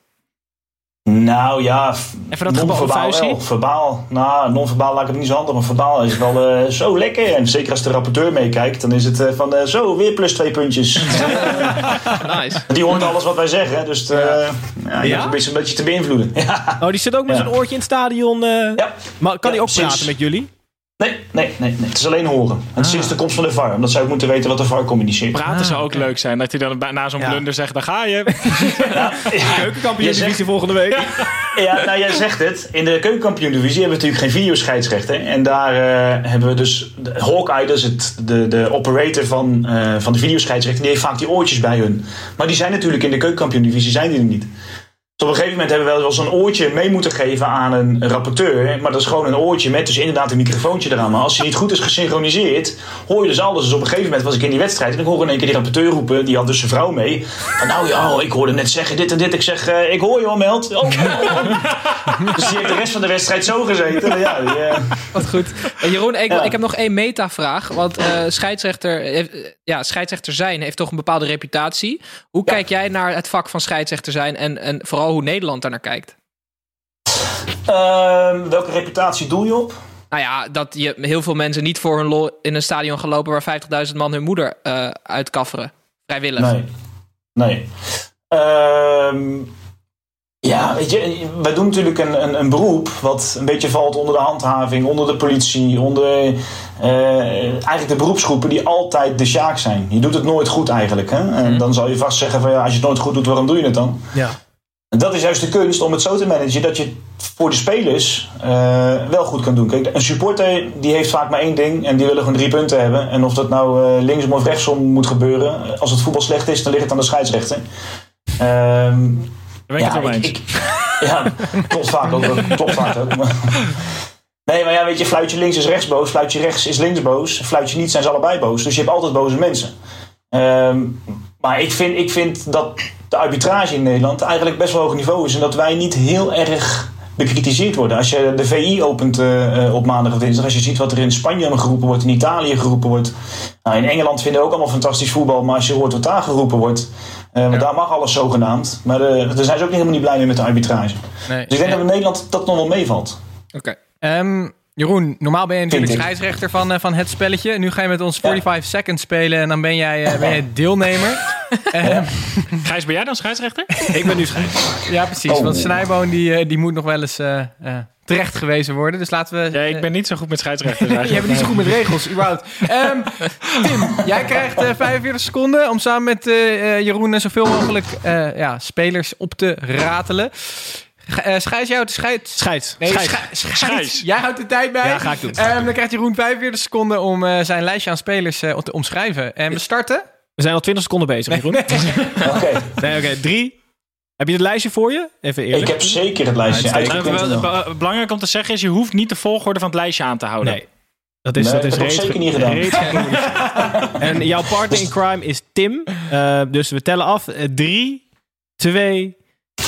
Nou ja, even dat non-verbaal wel. Verbaal, nou, non-verbaal laat ik het niet zo handig. Maar verbaal is wel uh, zo lekker. En zeker als de rapporteur meekijkt, dan is het uh, van uh, zo, weer plus twee puntjes. Nice. Die hoort alles wat wij zeggen. Dus uh, ja. Ja, je ja? hebt het een beetje te beïnvloeden. Ja. Oh, die zit ook met ja. zijn oortje in het stadion. Uh, ja. Maar kan hij ja, ook sinds... praten met jullie? Nee, nee, nee, nee. Het is alleen horen. En ah. sinds de komst van de V A R. Omdat zij ook moeten weten wat de V A R communiceert. Praten ah, zou ook okay. leuk zijn. Dat hij dan na zo'n ja. blunder zegt, daar ga je. Ja, Keukenkampioen-divisie volgende week. Ja. ja, nou jij zegt het. In de Keukenkampioen-divisie hebben we natuurlijk geen videoscheidsrechter. En daar uh, hebben we dus... Hawkeye, dat is het, de, de operator van, uh, van de videoscheidsrechter. Die heeft vaak die oortjes bij hun. Maar die zijn natuurlijk in de Keukenkampioen-divisie zijn die er niet. Op een gegeven moment hebben we wel eens een oortje mee moeten geven aan een rapporteur. Maar dat is gewoon een oortje met dus inderdaad een microfoontje eraan. Maar als je niet goed is gesynchroniseerd, hoor je dus alles. Dus op een gegeven moment was ik in die wedstrijd en ik hoorde in één keer die rapporteur roepen. Die had dus zijn vrouw mee. Van, nou ja, ik hoorde net zeggen dit en dit. Ik zeg, uh, ik hoor je al, meld. Oh, oh, oh. Dus die heeft de rest van de wedstrijd zo gezeten. Ja, die, uh... Wat goed. Jeroen, ik, ja. ik heb nog één metavraag. Want uh, scheidsrechter, ja, scheidsrechter zijn heeft toch een bepaalde reputatie. Hoe ja. kijk jij naar het vak van scheidsrechter zijn en, en vooral hoe Nederland daarnaar kijkt? Uh, welke reputatie doe je op? Nou ja, dat je heel veel mensen niet voor hun lol in een stadion gelopen waar vijftigduizend man hun moeder uh, uitkafferen. Vrijwillig. Nee. Nee. Um, ja, weet je, wij doen natuurlijk een, een, een beroep wat een beetje valt onder de handhaving, onder de politie, onder uh, eigenlijk de beroepsgroepen die altijd de sjaak zijn. Je doet het nooit goed eigenlijk. Hè? En mm-hmm. dan zal je vast zeggen van ja, als je het nooit goed doet, waarom doe je het dan? Ja. En dat is juist de kunst om het zo te managen dat je het voor de spelers uh, wel goed kan doen. Kijk, een supporter die heeft vaak maar één ding en die willen gewoon drie punten hebben. En of dat nou uh, linksom of rechtsom moet gebeuren, als het voetbal slecht is, dan ligt het aan de scheidsrechter. Um, Daar ben ik ja, het wel eens. Ik, ik, ja, klopt vaak ook. Klopt vaak ook maar. Nee, maar ja, weet je, fluitje links is rechts boos, fluitje rechts is links boos, fluitje niet zijn ze allebei boos. Dus je hebt altijd boze mensen. Um, maar ik vind, ik vind dat de arbitrage in Nederland eigenlijk best wel hoog niveau is en dat wij niet heel erg bekritiseerd worden. Als je de V I opent uh, op maandag of dinsdag, als je ziet wat er in Spanje geroepen wordt, in Italië geroepen wordt. Nou, in Engeland vinden we ook allemaal fantastisch voetbal, maar als je hoort wat daar geroepen wordt, uh, want ja. daar mag alles zogenaamd. Maar de, daar zijn ze ook niet helemaal niet blij mee met de arbitrage. Nee, dus ik denk nee. dat in Nederland dat nog wel meevalt. Oké. Okay. Um... Jeroen, normaal ben je natuurlijk scheidsrechter van, uh, van het spelletje. Nu ga je met ons vijfenveertig ja. seconds spelen en dan ben jij, uh, ben jij deelnemer. Ja. Gijs, ben jij dan scheidsrechter? Ik ben nu scheidsrechter. Ja, precies. Oh. Want Snijboon die, die moet nog wel eens uh, uh, terecht gewezen worden. Dus laten we... Ja, ik ben niet zo goed met scheidsrechters. Jij bent niet zo goed met regels, überhaupt. Um, Tim, jij krijgt uh, vijfenveertig seconden om samen met uh, Jeroen zoveel mogelijk uh, ja, spelers op te ratelen. Uh, Schijs, jij houdt de scheid. Schijs. Nee, schijs. Schijs. Schijs. Jij houdt de tijd bij. Ja, ga ik doen. Um, dan krijgt Jeroen vijfenveertig seconden om uh, zijn lijstje aan spelers uh, te omschrijven. En we starten. We zijn al twintig seconden bezig, Jeroen. Nee. Oké. Okay. Nee, okay. Drie. Heb je het lijstje voor je? Even eerlijk. Ik heb zeker het lijstje. Ja, het nou, belangrijk om te zeggen is, je hoeft niet de volgorde van het lijstje aan te houden. Nee. Dat is, nee, dat is dat reeds, zeker niet gedaan. En jouw partner in crime is Tim. Uh, dus we tellen af. Uh, drie, twee,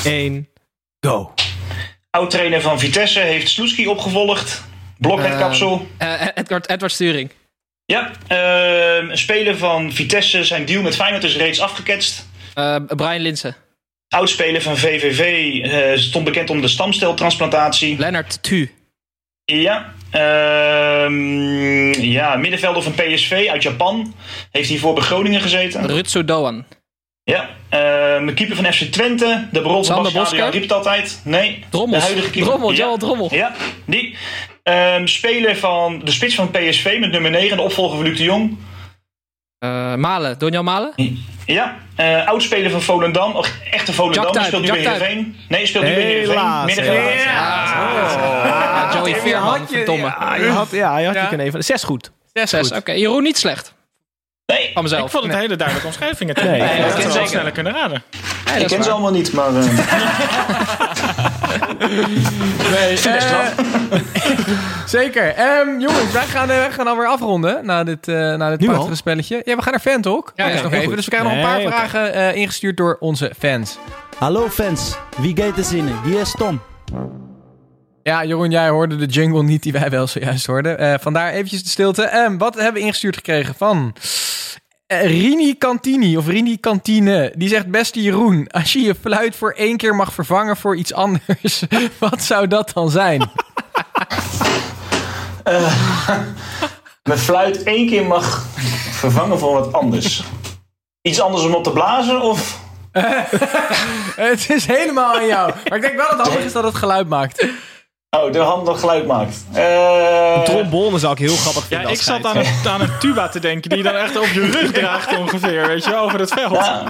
één... Go. Oud-trainer van Vitesse heeft Sloetski opgevolgd. Blok het kapsel. Uh, uh, Edward, Edward Sturing. Ja. Uh, een speler van Vitesse. Zijn deal met Feyenoord is reeds afgeketst. Uh, Brian Linsen. Oud-speler van V V V. Uh, stond bekend om de stamceltransplantatie. Lennart Thu. Ja. Uh, ja. Middenvelder van P S V uit Japan. Heeft hiervoor bij Groningen gezeten. Rutsu Doan. Ja, mijn uh, keeper van F C Twente, de Broodse riep het altijd. Nee, Drommels. De huidige keeper. Drommel, ja, Drommel. Ja, die. Uh, speler van de spits van P S V met nummer negen, de opvolger van Luc de Jong. Uh, Malen, Donjan Malen? Ja, uh, oudspeler van Volendam, echte Volendam, die speelt nu Jack bij Heerenveen. Nee, speelt nu bij Heerenveen. Middenveld. Ja, Joey Vierman, verdomme. Ja, je had, ja, je had ja. je kunnen even. Zes goed. Zes, Zes. Oké, okay. Jeroen niet slecht. Nee, ik vond het nee. een hele duidelijke omschrijving. Nee, nee, nee, dat zou ik sneller kunnen raden. Nee, ik ken ze allemaal niet, maar... Uh... nee, uh, zeker. Um, jongens, wij gaan, uh, wij gaan alweer afronden na dit, uh, na dit prachtige spelletje. Ja, we gaan naar Fantalk. Ja, ja, nog even. Dus we krijgen nee, nog een paar okay. vragen uh, ingestuurd door onze fans. Hallo fans, wie gaat er zinnen? Hier is Tom. Ja, Jeroen, jij hoorde de jingle niet die wij wel zojuist hoorden. Uh, vandaar eventjes de stilte. Um, wat hebben we ingestuurd gekregen van... Uh, Rini Cantini, of Rini Cantine. Die zegt, beste Jeroen, als je je fluit voor één keer mag vervangen voor iets anders, wat zou dat dan zijn? uh, mijn fluit één keer mag vervangen voor wat anders. Iets anders om op te blazen, of... Uh, het is helemaal aan jou. Maar ik denk wel dat het handig is dat het geluid maakt. Oh, de hand nog geluid maakt. Uh... Een trombone zou ik heel grappig vinden. Ja, ik zat aan een, aan een tuba te denken die je dan echt op je rug draagt ongeveer, weet je, over het veld. Ja,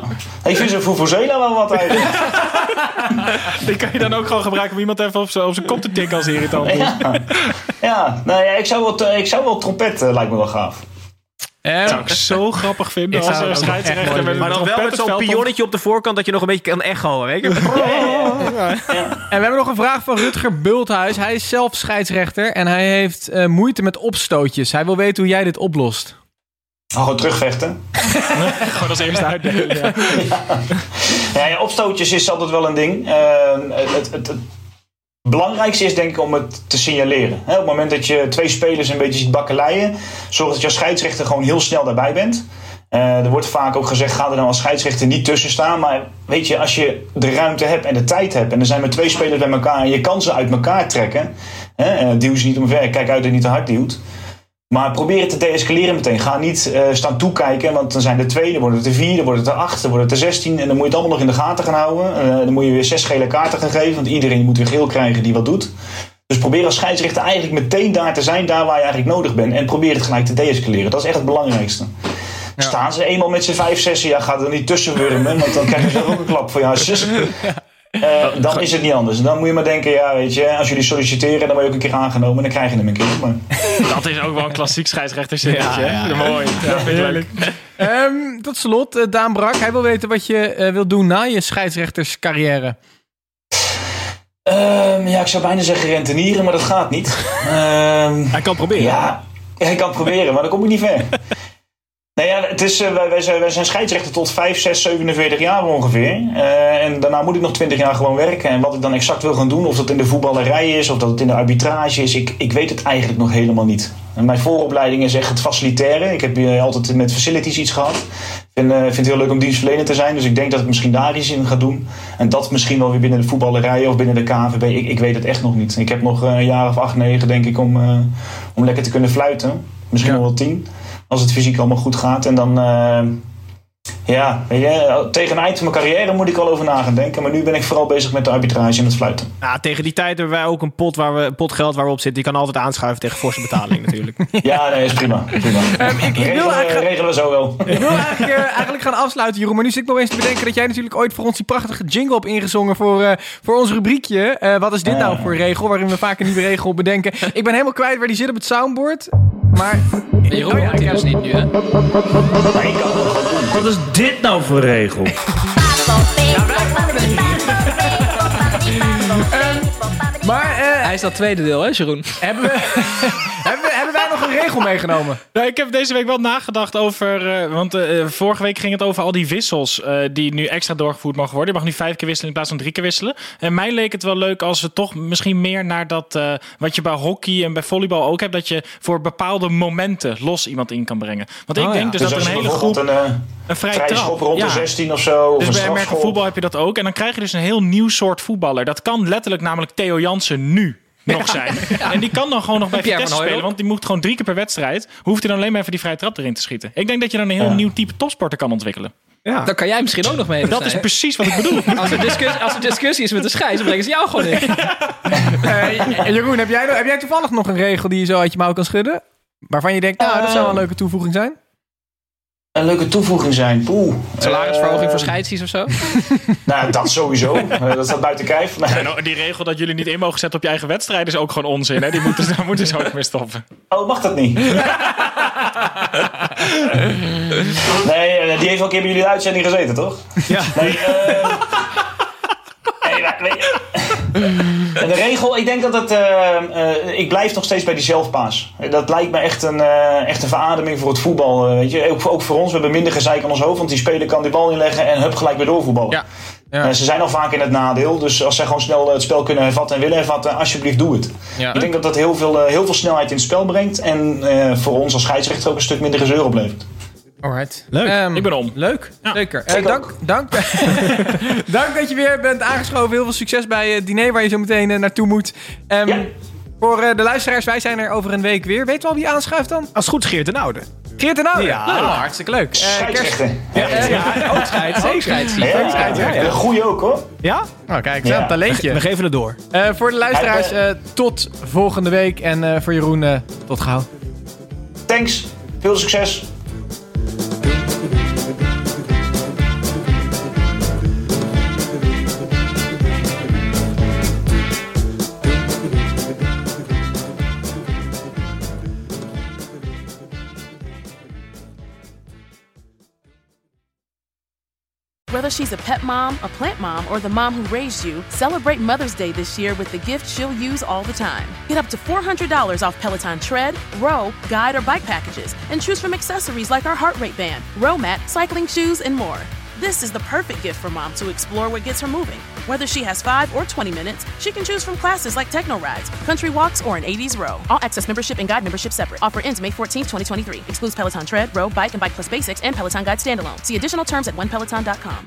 ik vind zo'n vuvuzela wel wat uit. Die kan je dan ook gewoon gebruiken om iemand even op zijn kop te tikken als irritant is. Ja, ja. Nou ja, ik zou wel, ik zou wel trompet, uh, lijkt me wel gaaf. En, dat zou ik zo grappig vinden als een scheidsrechter met een maar dan wel met zo'n pionnetje op de voorkant dat je nog een beetje kan echoen. Weet je? Ja, ja, ja. Ja. En we hebben nog een vraag van Rutger Bulthuis. Hij is zelf scheidsrechter en hij heeft uh, moeite met opstootjes. Hij wil weten hoe jij dit oplost. Oh, gewoon terugvechten. Gewoon als eerste uitdelen. Ja. Ja. Ja, ja, opstootjes is altijd wel een ding. Uh, het, het, het belangrijkste is denk ik om het te signaleren. He, op het moment dat je twee spelers een beetje ziet bakkeleien, zorg dat je als scheidsrechter gewoon heel snel daarbij bent. Uh, er wordt vaak ook gezegd, ga er dan als scheidsrechter niet tussen staan. Maar weet je, als je de ruimte hebt en de tijd hebt en er zijn maar twee spelers bij elkaar en je kan ze uit elkaar trekken, Hè? Duw ze niet omver. Kijk uit dat je niet te hard duwt. Maar probeer het te deescaleren meteen. Ga niet uh, staan toekijken, want dan zijn er twee, dan worden het er vier, dan worden het er acht, dan worden het er zestien. En dan moet je het allemaal nog in de gaten gaan houden. Uh, dan moet je weer zes gele kaarten gaan geven, want iedereen moet weer geel krijgen die wat doet. Dus probeer als scheidsrechter eigenlijk meteen daar te zijn, daar waar je eigenlijk nodig bent. En probeer het gelijk te deescaleren. Dat is echt het belangrijkste. Ja. Staan ze eenmaal met z'n vijf, zessen, ja, ga er niet tussen wurmen, want dan krijg je zelf ook een klap voor je zus. Uh, dan is het niet anders. Dan moet je maar denken, ja, weet je, als jullie solliciteren, dan word je ook een keer aangenomen en dan krijg je hem een keer. Maar... dat is ook wel een klassiek scheidsrechterszinnetje. Ja, ja, ja. Mooi. Ja, dat vind ik leuk. Um, tot slot, uh, Daan Brak, hij wil weten wat je uh, wilt doen na je scheidsrechterscarrière. Um, ja, ik zou bijna zeggen rentenieren, maar dat gaat niet. Um, hij kan proberen. Ja, hij kan proberen, maar dan kom ik niet ver. Nou ja, het is, uh, wij, zijn, wij zijn scheidsrechter tot vijf, zes, zevenenveertig jaar ongeveer. Uh, en daarna moet ik nog twintig jaar gewoon werken. En wat ik dan exact wil gaan doen, of dat in de voetballerij is, of dat het in de arbitrage is, ik, ik weet het eigenlijk nog helemaal niet. En mijn vooropleiding is echt het facilitaire. Ik heb uh, altijd met facilities iets gehad. Ik uh, vind het heel leuk om dienstverlener te zijn, dus ik denk dat ik misschien daar iets in ga doen. En dat misschien wel weer binnen de voetballerij of binnen de K N V B. Ik, ik weet het echt nog niet. Ik heb nog uh, een jaar of acht, negen denk ik om, uh, om lekker te kunnen fluiten. Misschien nog ja. wel tien. Als het fysiek allemaal goed gaat. En dan, uh, ja, weet je, tegen het eind van mijn carrière moet ik al over na gaan denken. Maar nu ben ik vooral bezig met de arbitrage en het fluiten. Ja, tegen die tijd hebben wij ook een pot, waar we, een pot geld waar we op zitten. Die kan altijd aanschuiven tegen forse betaling natuurlijk. Ja, nee, is prima. prima. Um, ik, ik regelen, wil eigenlijk, we, regelen we zo wel. Ik wil eigenlijk, uh, eigenlijk gaan afsluiten, Jeroen. Maar nu zit ik nog eens te bedenken dat jij natuurlijk ooit voor ons die prachtige jingle hebt ingezongen voor, uh, voor ons rubriekje. Uh, wat is dit uh. nou voor regel? Waarin we vaak een nieuwe regel bedenken. Ik ben helemaal kwijt waar die zit op het soundboard. Maar Jeroen hoort die dus niet nu, hè? Wat is dit nou voor regel? Ja, wij horen het niet. Maar uh, hij is dat tweede deel, hè, Jeroen? Hebben we, hebben, we, hebben wij nog een regel meegenomen? Nou, ik heb deze week wel nagedacht over... Uh, want uh, vorige week ging het over al die wissels... Uh, die nu extra doorgevoerd mogen worden. Je mag nu vijf keer wisselen in plaats van drie keer wisselen. En mij leek het wel leuk als we toch misschien meer naar dat... Uh, wat je bij hockey en bij volleybal ook hebt... dat je voor bepaalde momenten los iemand in kan brengen. Want ik oh, denk ja. dus, dus dat er een hele groep... Een, uh, een vrij trap. Schop rond ja. de zestien of zo. Of dus bij Amerika voetbal heb je dat ook. En dan krijg je dus een heel nieuw soort voetballer. Dat kan letterlijk namelijk Theo Jansen nu... nog zijn. Ja. En die kan dan gewoon nog bij Vitesse spelen, want die moet gewoon drie keer per wedstrijd. Hoeft hij dan alleen maar even die vrije trap erin te schieten. Ik denk dat je dan een heel ja. nieuw type topsporter kan ontwikkelen. Ja. Dan kan jij misschien ook nog mee. Dat is precies wat ik bedoel. Als er discussie, als er discussie is met de scheids, dan brengen ze jou gewoon in. uh, Jeroen, heb jij, heb jij toevallig nog een regel die je zo uit je mouw kan schudden? Waarvan je denkt, nou, dat zou wel een leuke toevoeging zijn? Een leuke toevoeging zijn. Poeh. Salarisverhoging uh, voor scheidsies of zo? Nou, dat sowieso. Uh, dat staat buiten kijf. Maar... ja, nou, die regel dat jullie niet in mogen zetten op je eigen wedstrijd is ook gewoon onzin. Hè? Die moeten, daar moeten ze ook mee stoppen. Oh, mag dat niet? Nee, die heeft al een keer bij jullie uitzending gezeten, toch? Ja. Nee, uh... nee, maar, nee. En de regel, ik denk dat het... Uh, uh, ik blijf nog steeds bij die zelfpaas. Dat lijkt me echt een, uh, echt een verademing voor het voetbal. Uh, weet je? Ook, ook voor ons, we hebben minder gezeik aan ons hoofd. Want die speler kan die bal inleggen en hup, gelijk weer doorvoetballen. Ja. Ja. Uh, ze zijn al vaak in het nadeel. Dus als zij gewoon snel het spel kunnen hervatten en willen hervatten, alsjeblieft doe het. Ja. Ik denk dat dat heel veel, uh, heel veel snelheid in het spel brengt. En uh, voor ons als scheidsrechter ook een stuk minder gezeur oplevert. Alright. Leuk, um, ik ben om. Leuk, ja. Zeker. Uh, dank, dank, dank dat je weer bent aangeschoven. Heel veel succes bij het diner waar je zo meteen uh, naartoe moet. Um, ja. Voor uh, de luisteraars, wij zijn er over een week weer. Weet je wel wie aanschuift dan? Als het goed is Geert den Oude. Geert den Oude? Ja, leuk. Oh, hartstikke leuk. Scheidsrechter. Uh, kerst... ja, ja, ook scheids. Zeker. Scheids, ja, ja, ja, ja. Goeie ook hoor. Ja? Nou kijk, ja. Een talentje. We geven het door. Uh, voor de luisteraars, uh, tot volgende week. En uh, voor Jeroen, uh, tot gauw. Thanks. Veel succes. Whether she's a pet mom, a plant mom, or the mom who raised you, celebrate Mother's Day this year with the gift she'll use all the time. Get up to four hundred dollars off Peloton Tread, Row, Guide, or Bike packages, and choose from accessories like our heart rate band, row mat, cycling shoes, and more. This is the perfect gift for mom to explore what gets her moving. Whether she has five or twenty minutes, she can choose from classes like techno rides, country walks, or an eighties row. All access membership and guide membership separate. Offer ends May fourteenth, twenty twenty-three. Excludes Peloton Tread, Row, Bike, and Bike Plus Basics and Peloton Guide Standalone. See additional terms at one peloton dot com.